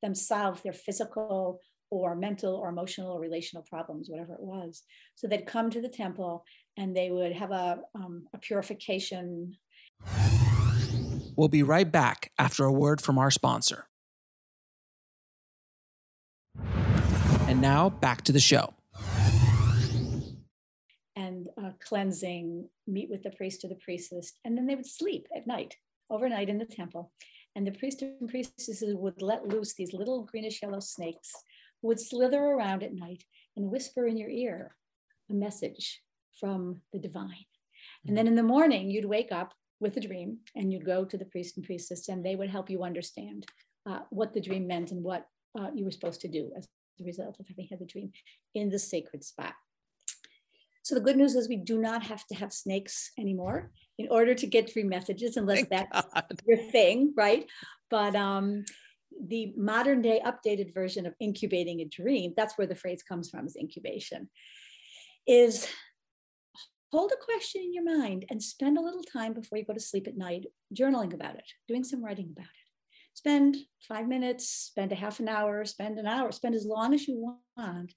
them solve their physical or mental or emotional or relational problems, whatever it was. So they'd come to the temple and they would have a, um, a purification. We'll be right back after a word from our sponsor. And now back to the show. And uh, cleansing, meet with the priest or the priestess, and then they would sleep at night, overnight in the temple. And the priest and priestesses would let loose these little greenish yellow snakes who would slither around at night and whisper in your ear a message from the divine. And then in the morning, you'd wake up with a dream and you'd go to the priest and priestess and they would help you understand uh, what the dream meant and what uh, you were supposed to do as a result of having had the dream in the sacred spot. So the good news is we do not have to have snakes anymore in order to get dream messages, unless Thank that's God. Your thing, right? But um, the modern day updated version of incubating a dream, that's where the phrase comes from, is incubation, is hold a question in your mind and spend a little time before you go to sleep at night journaling about it, doing some writing about it. Spend five minutes, spend a half an hour, spend an hour, spend as long as you want.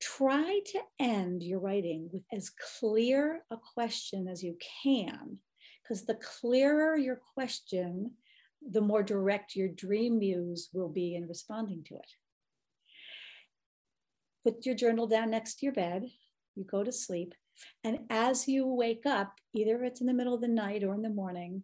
Try to end your writing with as clear a question as you can, because the clearer your question, the more direct your dream muse will be in responding to it. Put your journal down next to your bed, you go to sleep, and as you wake up, either it's in the middle of the night or in the morning,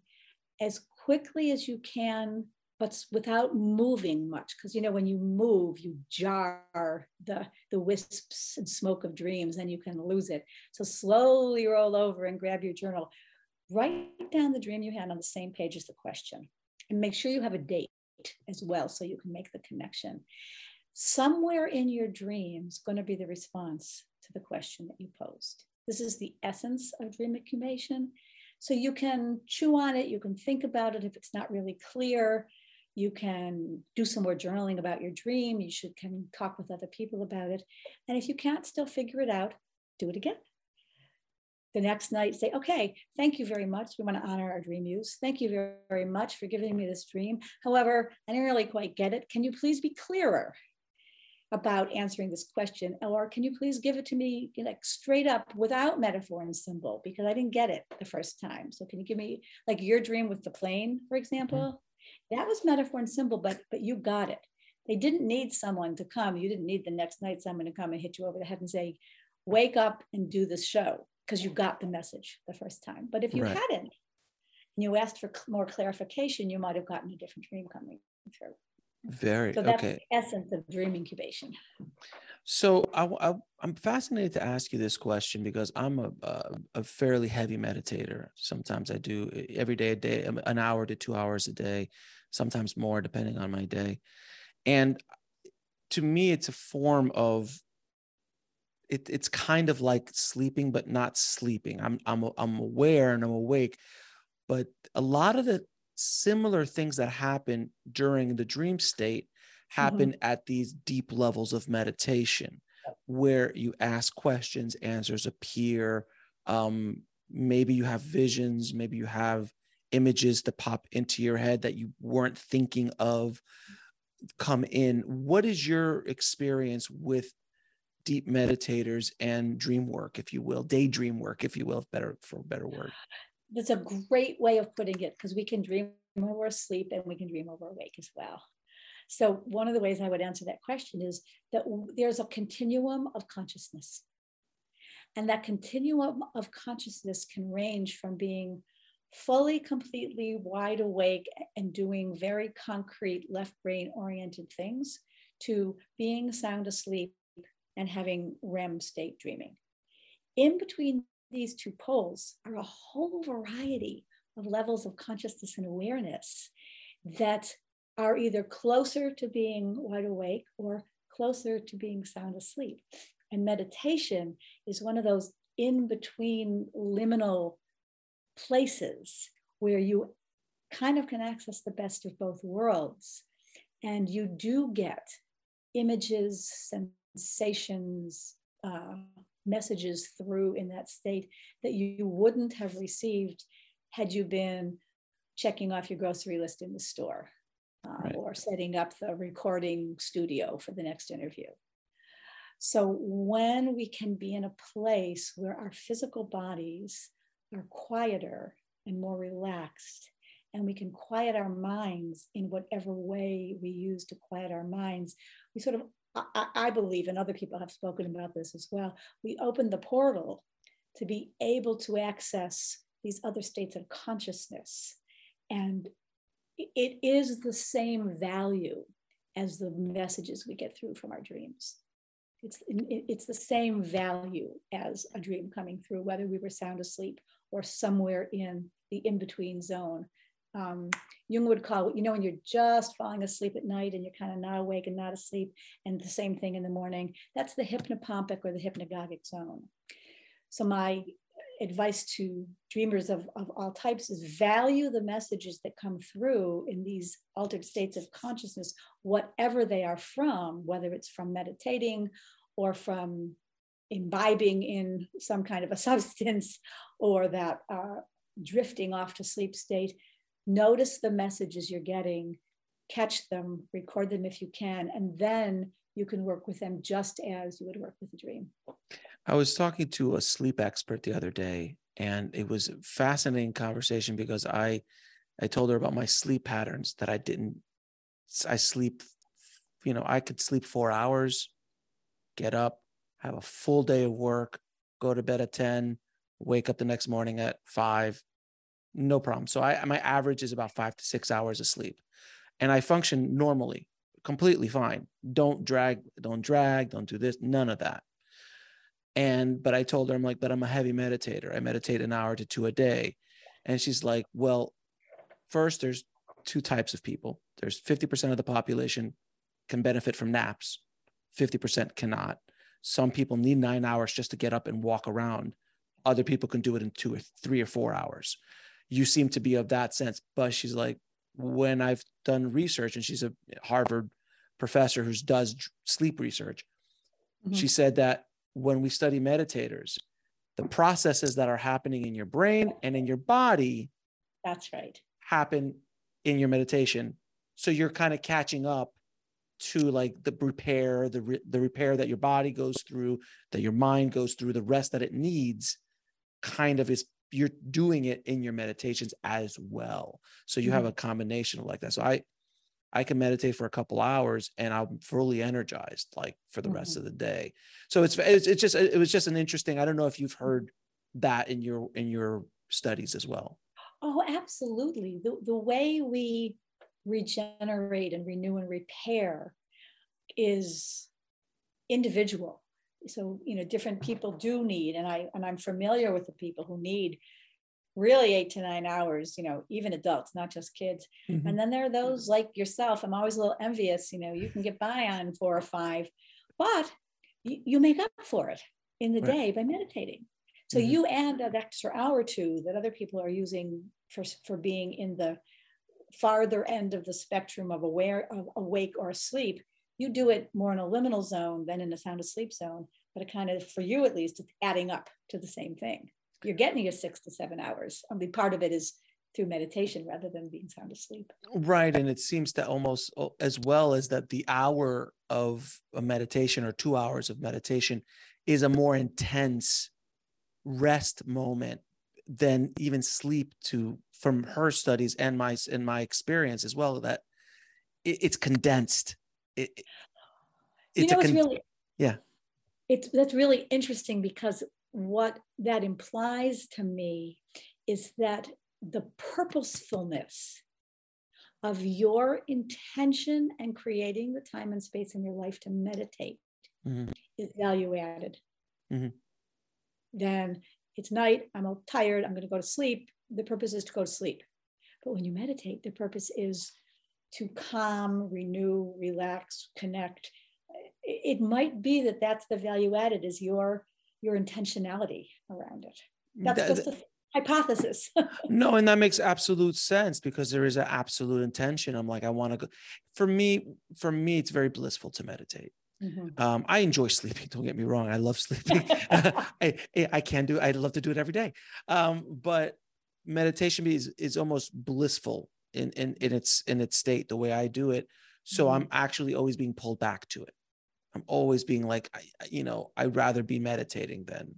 as quickly as you can, but without moving much, because you know when you move, you jar the, the wisps and smoke of dreams, and you can lose it. So slowly roll over and grab your journal. Write down the dream you had on the same page as the question, and make sure you have a date as well so you can make the connection. Somewhere in your dream is going to be the response to the question that you posed. This is the essence of dream incubation. So you can chew on it, you can think about it if it's not really clear. You can do some more journaling about your dream. You should can talk with other people about it. And if you can't still figure it out, do it again. The next night, say, okay, thank you very much. We want to honor our dream muse. Thank you very, very much for giving me this dream. However, I didn't really quite get it. Can you please be clearer about answering this question? Or can you please give it to me, like, straight up without metaphor and symbol? Because I didn't get it the first time. So can you give me, like, your dream with the plane, for example? Mm-hmm. That was metaphor and symbol, but but you got it. They didn't need someone to come. You didn't need the next night someone to come and hit you over the head and say, wake up and do this show, because you got the message the first time. But if you right. hadn't, and you asked for more clarification, you might have gotten a different dream coming through. Very, so that's okay. The essence of dream incubation. So I, I, I'm fascinated to ask you this question because I'm a, a, a fairly heavy meditator. Sometimes I do every day, a day, an hour to two hours a day, sometimes more depending on my day. And to me, it's a form of, it, it's kind of like sleeping, but not sleeping. I'm, I'm, I'm aware and I'm awake, but a lot of the similar things that happen during the dream state happen mm-hmm. at these deep levels of meditation, where you ask questions, answers appear. Um, maybe you have visions, maybe you have images that pop into your head that you weren't thinking of come in. What is your experience with deep meditators and dream work, if you will, daydream work, if you will, if better for a better word? That's a great way of putting it, because we can dream when we're asleep and we can dream when we're awake as well. So one of the ways I would answer that question is that there's a continuum of consciousness. And that continuum of consciousness can range from being fully, completely wide awake and doing very concrete left brain oriented things to being sound asleep and having R E M state dreaming. In between these two poles are a whole variety of levels of consciousness and awareness that are either closer to being wide awake or closer to being sound asleep. And meditation is one of those in-between liminal places where you kind of can access the best of both worlds. And you do get images, sensations, uh, messages through in that state that you wouldn't have received had you been checking off your grocery list in the store uh, right. or setting up the recording studio for the next interview. So when we can be in a place where our physical bodies are quieter and more relaxed, and we can quiet our minds in whatever way we use to quiet our minds, we sort of, I, I believe, and other people have spoken about this as well, we open the portal to be able to access these other states of consciousness. And it is the same value as the messages we get through from our dreams. It's, it's the same value as a dream coming through, whether we were sound asleep or somewhere in the in-between zone. Um, Jung would call, you know, when you're just falling asleep at night and you're kind of not awake and not asleep, and the same thing in the morning, that's the hypnopompic or the hypnagogic zone. So my advice to dreamers of, of all types is value the messages that come through in these altered states of consciousness, whatever they are from, whether it's from meditating or from imbibing in some kind of a substance or that uh, drifting off to sleep state. Notice the messages you're getting, catch them, record them if you can, and then you can work with them just as you would work with a dream. I was talking to a sleep expert the other day, and it was a fascinating conversation because I, I told her about my sleep patterns that I didn't, I sleep, you know, I could sleep four hours, get up, have a full day of work, go to bed at ten, wake up the next morning at five, no problem. So I, my average is about five to six hours of sleep, and I function normally, completely fine. Don't drag, don't drag, don't do this, none of that. And, but I told her, I'm like, but I'm a heavy meditator. I meditate an hour to two a day. And she's like, well, first, there's two types of people. There's fifty percent of the population can benefit from naps. fifty percent cannot. Some people need nine hours just to get up and walk around. Other people can do it in two or three or four hours. You seem to be of that sense. But she's like, when I've done research, and she's a Harvard professor who does sleep research, mm-hmm. she said that when we study meditators, the processes that are happening in your brain and in your body that's right. happen in your meditation. So you're kind of catching up to like the repair, the, re the repair that your body goes through, that your mind goes through, the rest that it needs kind of is, you're doing it in your meditations as well. So you mm-hmm. have a combination of like that. So I, I can meditate for a couple hours and I'm fully energized like for the mm-hmm. rest of the day. So it's, it's, it's just, it was just an interesting, I don't know if you've heard that in your, in your studies as well. Oh, absolutely. The, the way we regenerate and renew and repair is individual. So, you know, different people do need, and I, and I'm familiar with the people who need really eight to nine hours, you know, even adults, not just kids. Mm-hmm. And then there are those like yourself. I'm always a little envious, you know, you can get by on four or five, but you, you make up for it in the right. day by meditating. So mm-hmm. you add that extra hour or two that other people are using for, for being in the farther end of the spectrum of aware of awake or asleep. You do it more in a liminal zone than in a sound asleep zone, but it kind of, for you at least, it's adding up to the same thing. You're getting your six to seven hours. I mean, part of it is through meditation rather than being sound asleep. Right. And it seems to almost, as well as that, the hour of a meditation or two hours of meditation is a more intense rest moment than even sleep, to, from her studies and my, and my experience as well, that it, it's condensed. It, it, it's you know, it's really, yeah. It's, that's really interesting because what that implies to me is that the purposefulness of your intention and creating the time and space in your life to meditate mm-hmm. is value added. Mm-hmm. Then it's night, I'm all tired, I'm going to go to sleep. The purpose is to go to sleep. But when you meditate, the purpose is to calm, renew, relax, connect. It might be that that's the value added, is your your intentionality around it. That's that, just a hypothesis. No, and that makes absolute sense, because there is an absolute intention. I'm like, I want to go. For me, for me, it's very blissful to meditate. Mm-hmm. um, I enjoy sleeping. Don't get me wrong. I love sleeping. I, I can do, I'd love to do it every day. Um, but meditation is, is almost blissful in, in, in its, in its state, the way I do it. So mm-hmm. I'm actually always being pulled back to it. I'm always being like, I, you know, I'd rather be meditating than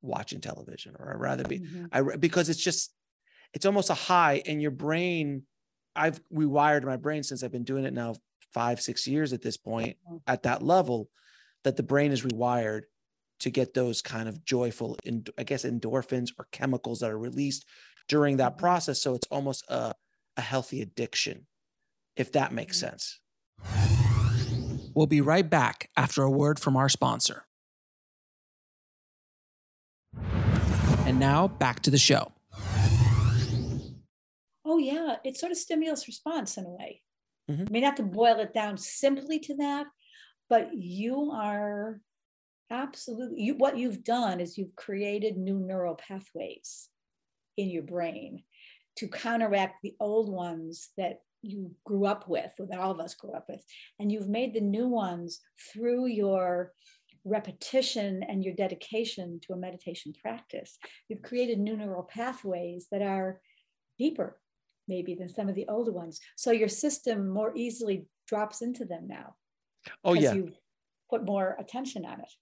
watching television, or I'd rather be, mm-hmm. I, because it's just, it's almost a high, and your brain, I've rewired my brain since I've been doing it now five, six years at this point, at that level, that the brain is rewired to get those kind of joyful, I guess, endorphins or chemicals that are released during that process. So it's almost a, a healthy addiction, if that makes sense. We'll be right back after a word from our sponsor. And now back to the show. Oh yeah, it's sort of stimulus response in a way. Mm-hmm. I mean, not to boil it down simply to that, but you are absolutely, you, what you've done is you've created new neural pathways in your brain to counteract the old ones that you grew up with, or that all of us grew up with. And you've made the new ones through your repetition and your dedication to a meditation practice. You've created new neural pathways that are deeper, maybe, than some of the older ones. So your system more easily drops into them now. Oh yeah. You put more attention on it.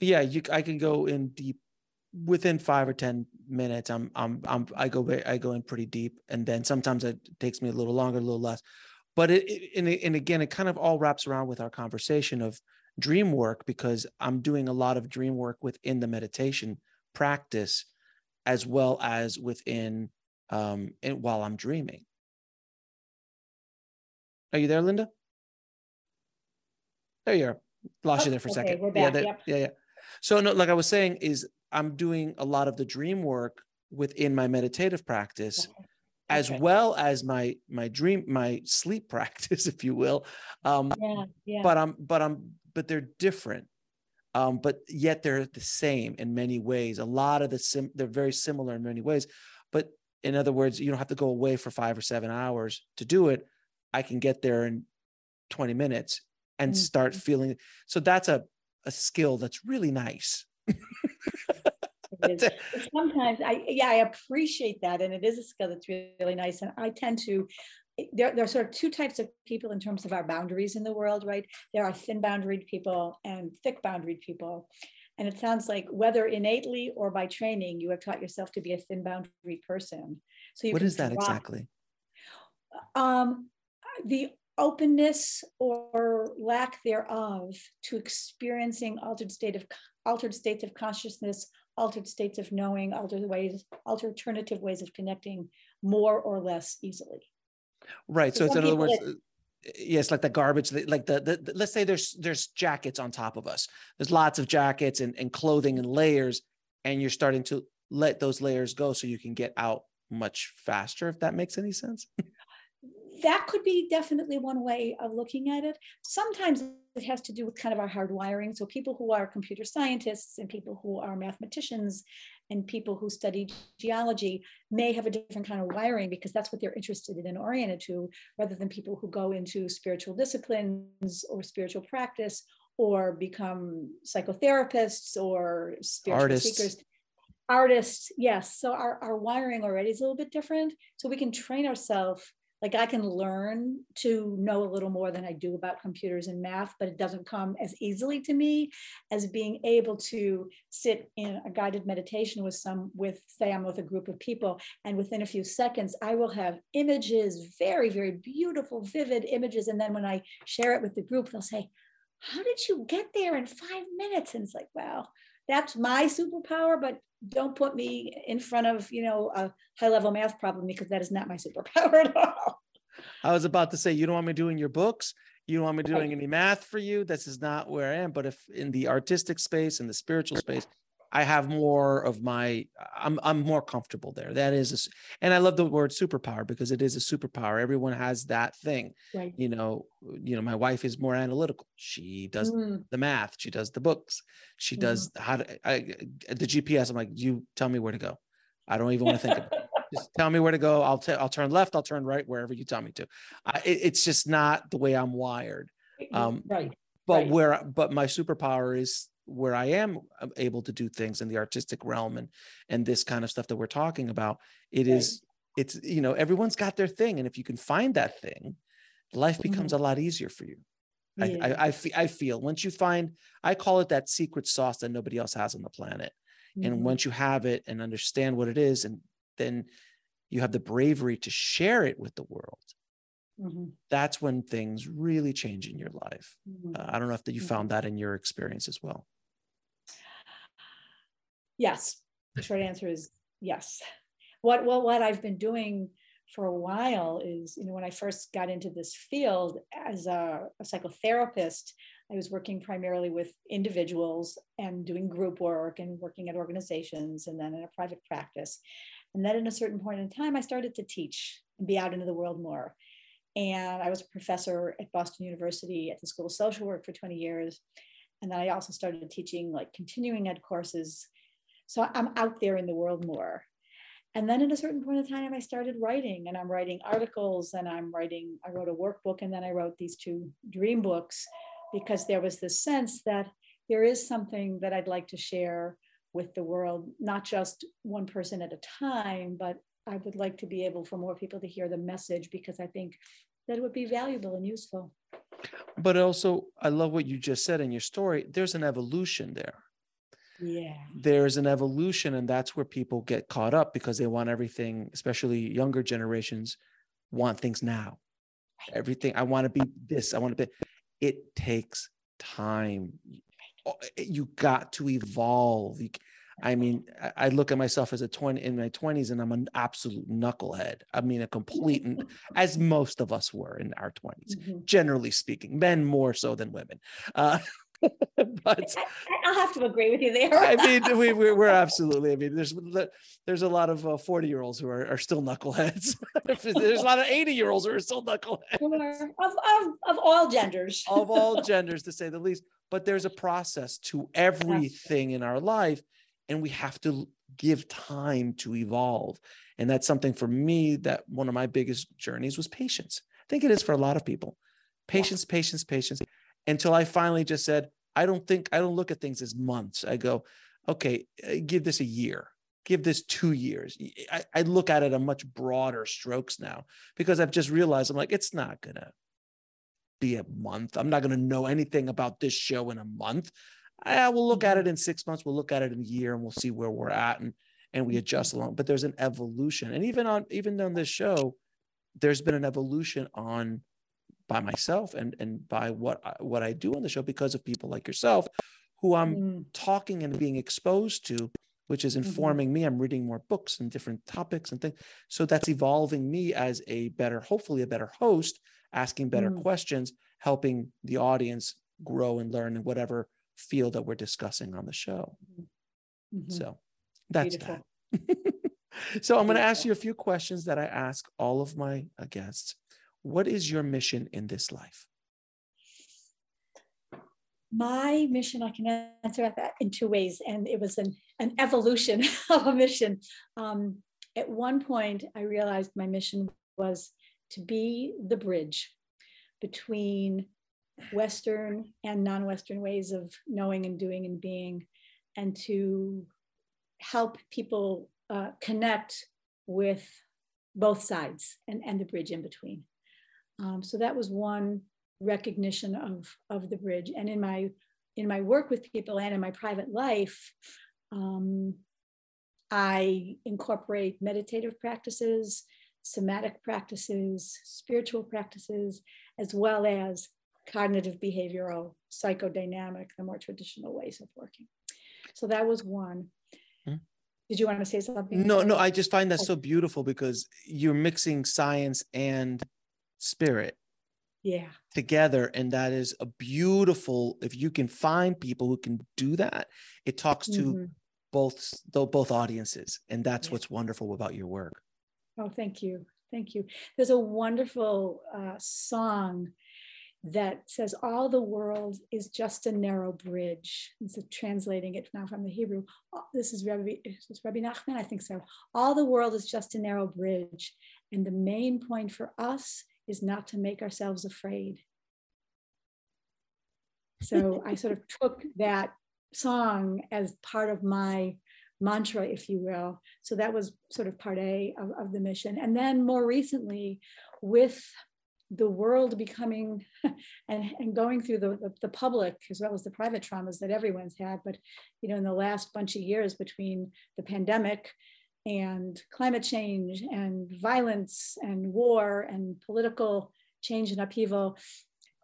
Yeah. You, I can go in deep within five or ten minutes. I'm, I'm, I'm, I go, I go in pretty deep, and then sometimes it takes me a little longer, a little less, but it, it and, and again, it kind of all wraps around with our conversation of dream work, because I'm doing a lot of dream work within the meditation practice, as well as within, um, and while I'm dreaming. Are you there, Linda? There you are. Lost oh, you there for a okay, second. We're back. Yeah, that, yep. yeah, yeah. So no, like I was saying, is I'm doing a lot of the dream work within my meditative practice, okay. as okay. well as my my dream, my sleep practice, if you will. Um, yeah, yeah. But I'm, but I'm, but they're different. Um, but yet they're the same in many ways. A lot of the sim, they're very similar in many ways, but in other words, you don't have to go away for five or seven hours to do it. I can get there in twenty minutes and mm-hmm. start feeling. So that's a, a skill that's really nice. It is. Sometimes I, yeah, I appreciate that. And it is a skill that's really nice. And I tend to, there, there are sort of two types of people in terms of our boundaries in the world, right? There are thin boundaried people and thick boundaried people. And it sounds like, whether innately or by training, you have taught yourself to be a thin boundary person. So you what is that drop, exactly? Um, the openness or lack thereof to experiencing altered state of altered states of consciousness, altered states of knowing, altered ways, alternative ways of connecting more or less easily. Right. So, so it's in other words. That, yes, like the garbage, like the, the, the, let's say there's, there's jackets on top of us. There's lots of jackets and, and clothing and layers, and you're starting to let those layers go so you can get out much faster, if that makes any sense. That could be definitely one way of looking at it. Sometimes it has to do with kind of our hardwiring. So people who are computer scientists and people who are mathematicians and people who study geology may have a different kind of wiring, because that's what they're interested in and oriented to, rather than people who go into spiritual disciplines or spiritual practice or become psychotherapists or spiritual artists. Seekers. Artists, yes. So our, our wiring already is a little bit different. So we can train ourselves. Like, I can learn to know a little more than I do about computers and math, but it doesn't come as easily to me as being able to sit in a guided meditation with some, with, say I'm with a group of people, and within a few seconds, I will have images, very, very beautiful, vivid images. And then when I share it with the group, they'll say, how did you get there in five minutes? And it's like, wow, that's my superpower, but don't put me in front of, you know, a high level math problem, because that is not my superpower at all. I was about to say, you don't want me doing your books. You don't want me doing any math for you. This is not where I am. But if in the artistic space, in the spiritual space, I have more of my, I'm, I'm more comfortable there. That is, a, and I love the word superpower because it is a superpower. Everyone has that thing, right. you know, you know, my wife is more analytical. She does mm. the math. She does the books. She mm. does how to, I, the G P S. I'm like, you tell me where to go. I don't even want to think about it. Just tell me where to go. I'll I'll turn left. I'll turn right, wherever you tell me to. I, it, it's just not the way I'm wired. Um, right. But right. where, but my superpower is where I am able to do things in the artistic realm and, and this kind of stuff that we're talking about. It right. is, it's, you know, everyone's got their thing. And if you can find that thing, life becomes mm-hmm. a lot easier for you. Yeah. I, I, I, fe- I feel once you find, I call it that secret sauce that nobody else has on the planet. Mm-hmm. And once you have it and understand what it is, and then you have the bravery to share it with the world. Mm-hmm. That's when things really change in your life. Mm-hmm. uh, I don't know if that you mm-hmm. found that in your experience as well. Yes. The short answer is yes. What, well, what I've been doing for a while is, you know, when I first got into this field as a, a psychotherapist, I was working primarily with individuals and doing group work and working at organizations and then in a private practice. And then at a certain point in time, I started to teach and be out into the world more. And I was a professor at Boston University at the School of Social Work for twenty years. And then I also started teaching like continuing ed courses. So I'm out there in the world more. And then at a certain point in time, I started writing, and I'm writing articles, and I'm writing, I wrote a workbook, and then I wrote these two dream books, because there was this sense that there is something that I'd like to share with the world, not just one person at a time, but I would like to be able for more people to hear the message, because I think that it would be valuable and useful. But also, I love what you just said in your story. There's an evolution there. Yeah. There's an evolution, and that's where people get caught up, because they want everything, especially younger generations, want things now. Right. Everything, I want to be this, I want to be. It takes time. Right. You got to evolve. You, I mean, I look at myself as a twenty in my twenties, and I'm an absolute knucklehead. I mean, a complete, as most of us were in our twenties, mm-hmm. generally speaking, men more so than women. Uh, but I, I'll have to agree with you there. I mean, we, we, we're absolutely. I mean, there's there's a lot of uh, forty year olds who are, are still knuckleheads. There's a lot of eighty year olds who are still knuckleheads. Of, of of all genders. Of all genders, to say the least. But there's a process to everything in our life, and we have to give time to evolve. And that's something for me, that one of my biggest journeys was patience. I think it is for a lot of people. Patience, yeah. patience, patience. Until I finally just said, I don't think, I don't look at things as months. I go, okay, give this a year, give this two years. I, I look at it on much broader strokes now, because I've just realized, I'm like, it's not going to be a month. I'm not going to know anything about this show in a month. I will look at it in six months. We'll look at it in a year, and we'll see where we're at, and, and we adjust along. But there's an evolution. And even on, even on this show, there's been an evolution on by myself and, and by what I, what I do on the show, because of people like yourself, who I'm mm-hmm. talking and being exposed to, which is informing mm-hmm. me. I'm reading more books and different topics and things. So that's evolving me as a better, hopefully a better host, asking better mm-hmm. questions, helping the audience grow and learn in whatever field that we're discussing on the show. Mm-hmm. So that's Beautiful. That. So I'm going to ask you a few questions that I ask all of my guests. What is your mission in this life? My mission, I can answer that in two ways. And it was an, an evolution of a mission. Um, at one point, I realized my mission was to be the bridge between Western and non-Western ways of knowing and doing and being, and to help people uh, connect with both sides and, and the bridge in between. Um, so that was one recognition of, of the bridge. And in my in my work with people and in my private life, um, I incorporate meditative practices, somatic practices, spiritual practices, as well as cognitive behavioral, psychodynamic, the more traditional ways of working. So that was one. Hmm. Did you want to say something? No, no, I just find that so beautiful, because you're mixing science and spirit yeah together, and that is a beautiful, if you can find people who can do that, it talks to mm-hmm. both both audiences, and that's what's wonderful about your work. Oh, thank you, thank you. There's a wonderful uh, song that says, "All the world is just a narrow bridge." It's translating it now from the Hebrew. This is Rabbi, this is Rabbi Nachman, I think so. All the world is just a narrow bridge, and the main point for us is not to make ourselves afraid. So I sort of took that song as part of my mantra, if you will. So that was sort of part A of, of the mission. And then more recently, with the world becoming and, and going through the, the, the public as well as the private traumas that everyone's had, but you know, in the last bunch of years between the pandemic and climate change and violence and war and political change and upheaval,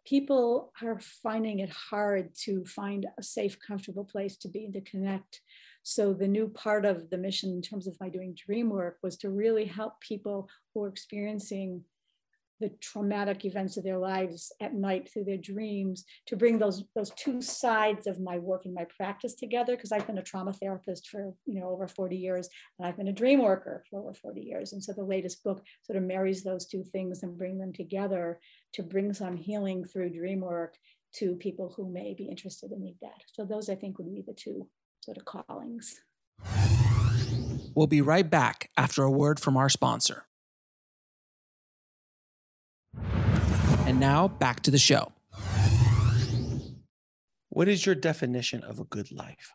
people are finding it hard to find a safe, comfortable place to be and to connect. So the new part of the mission in terms of my doing dream work was to really help people who are experiencing the traumatic events of their lives at night through their dreams, to bring those, those two sides of my work and my practice together, because I've been a trauma therapist for you know over forty years, and I've been a dream worker for over forty years. And so the latest book sort of marries those two things and bring them together to bring some healing through dream work to people who may be interested and need that. So those, I think, would be the two sort of callings. We'll be right back after a word from our sponsor. And now back to the show. What is your definition of a good life?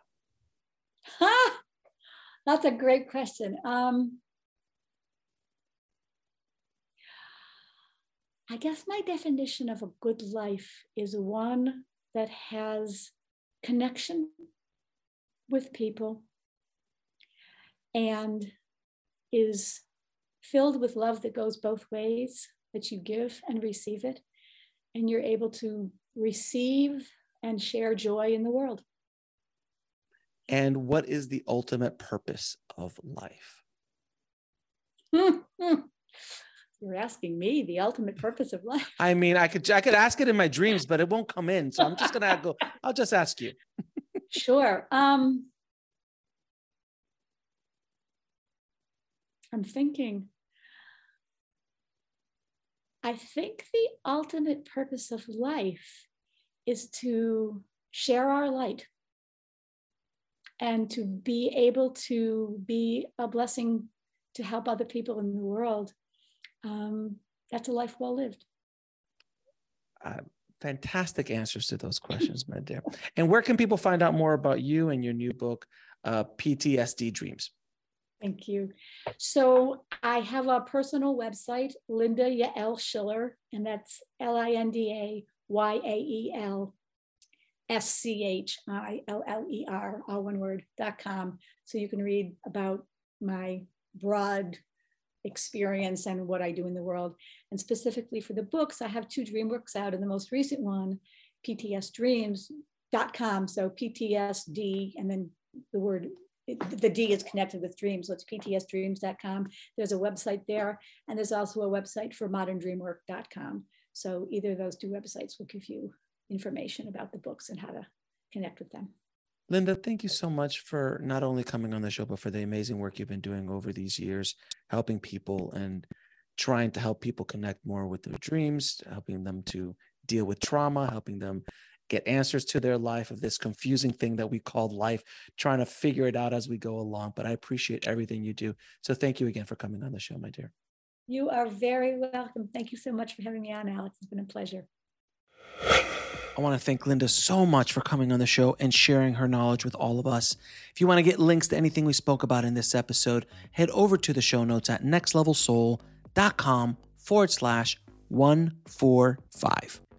Ha! That's a great question. Um, I guess my definition of a good life is one that has connection with people and is filled with love that goes both ways, that you give and receive it, and you're able to receive and share joy in the world. And what is the ultimate purpose of life? You're asking me the ultimate purpose of life. I mean, I could I could ask it in my dreams, but it won't come in. So I'm just gonna go, I'll just ask you. Sure. Um, I'm thinking. I think the ultimate purpose of life is to share our light and to be able to be a blessing to help other people in the world. Um, that's a life well lived. Uh, fantastic answers to those questions, my dear. And where can people find out more about you and your new book, uh, P T S D Dreams? Thank you. So I have a personal website, Linda Yael Schiller, and that's L I N D A Y A E L S C H I L L E R, all one word, dot com. So you can read about my broad experience and what I do in the world. And specifically for the books, I have two dream works out, and the most recent one, P T S dreams dot com. So P T S D, and then the word, the D is connected with dreams, so it's P T S dreams dot com. There's a website there, and there's also a website for modern dreamwork dot com. So either of those two websites will give you information about the books and how to connect with them. Linda, thank you so much for not only coming on the show, but for the amazing work you've been doing over these years, helping people and trying to help people connect more with their dreams, helping them to deal with trauma, helping them get answers to their life of this confusing thing that we call life, trying to figure it out as we go along. But I appreciate everything you do. So thank you again for coming on the show, my dear. You are very welcome. Thank you so much for having me on, Alex. It's been a pleasure. I want to thank Linda so much for coming on the show and sharing her knowledge with all of us. If you want to get links to anything we spoke about in this episode, head over to the show notes at nextlevelsoul.com forward slash 145.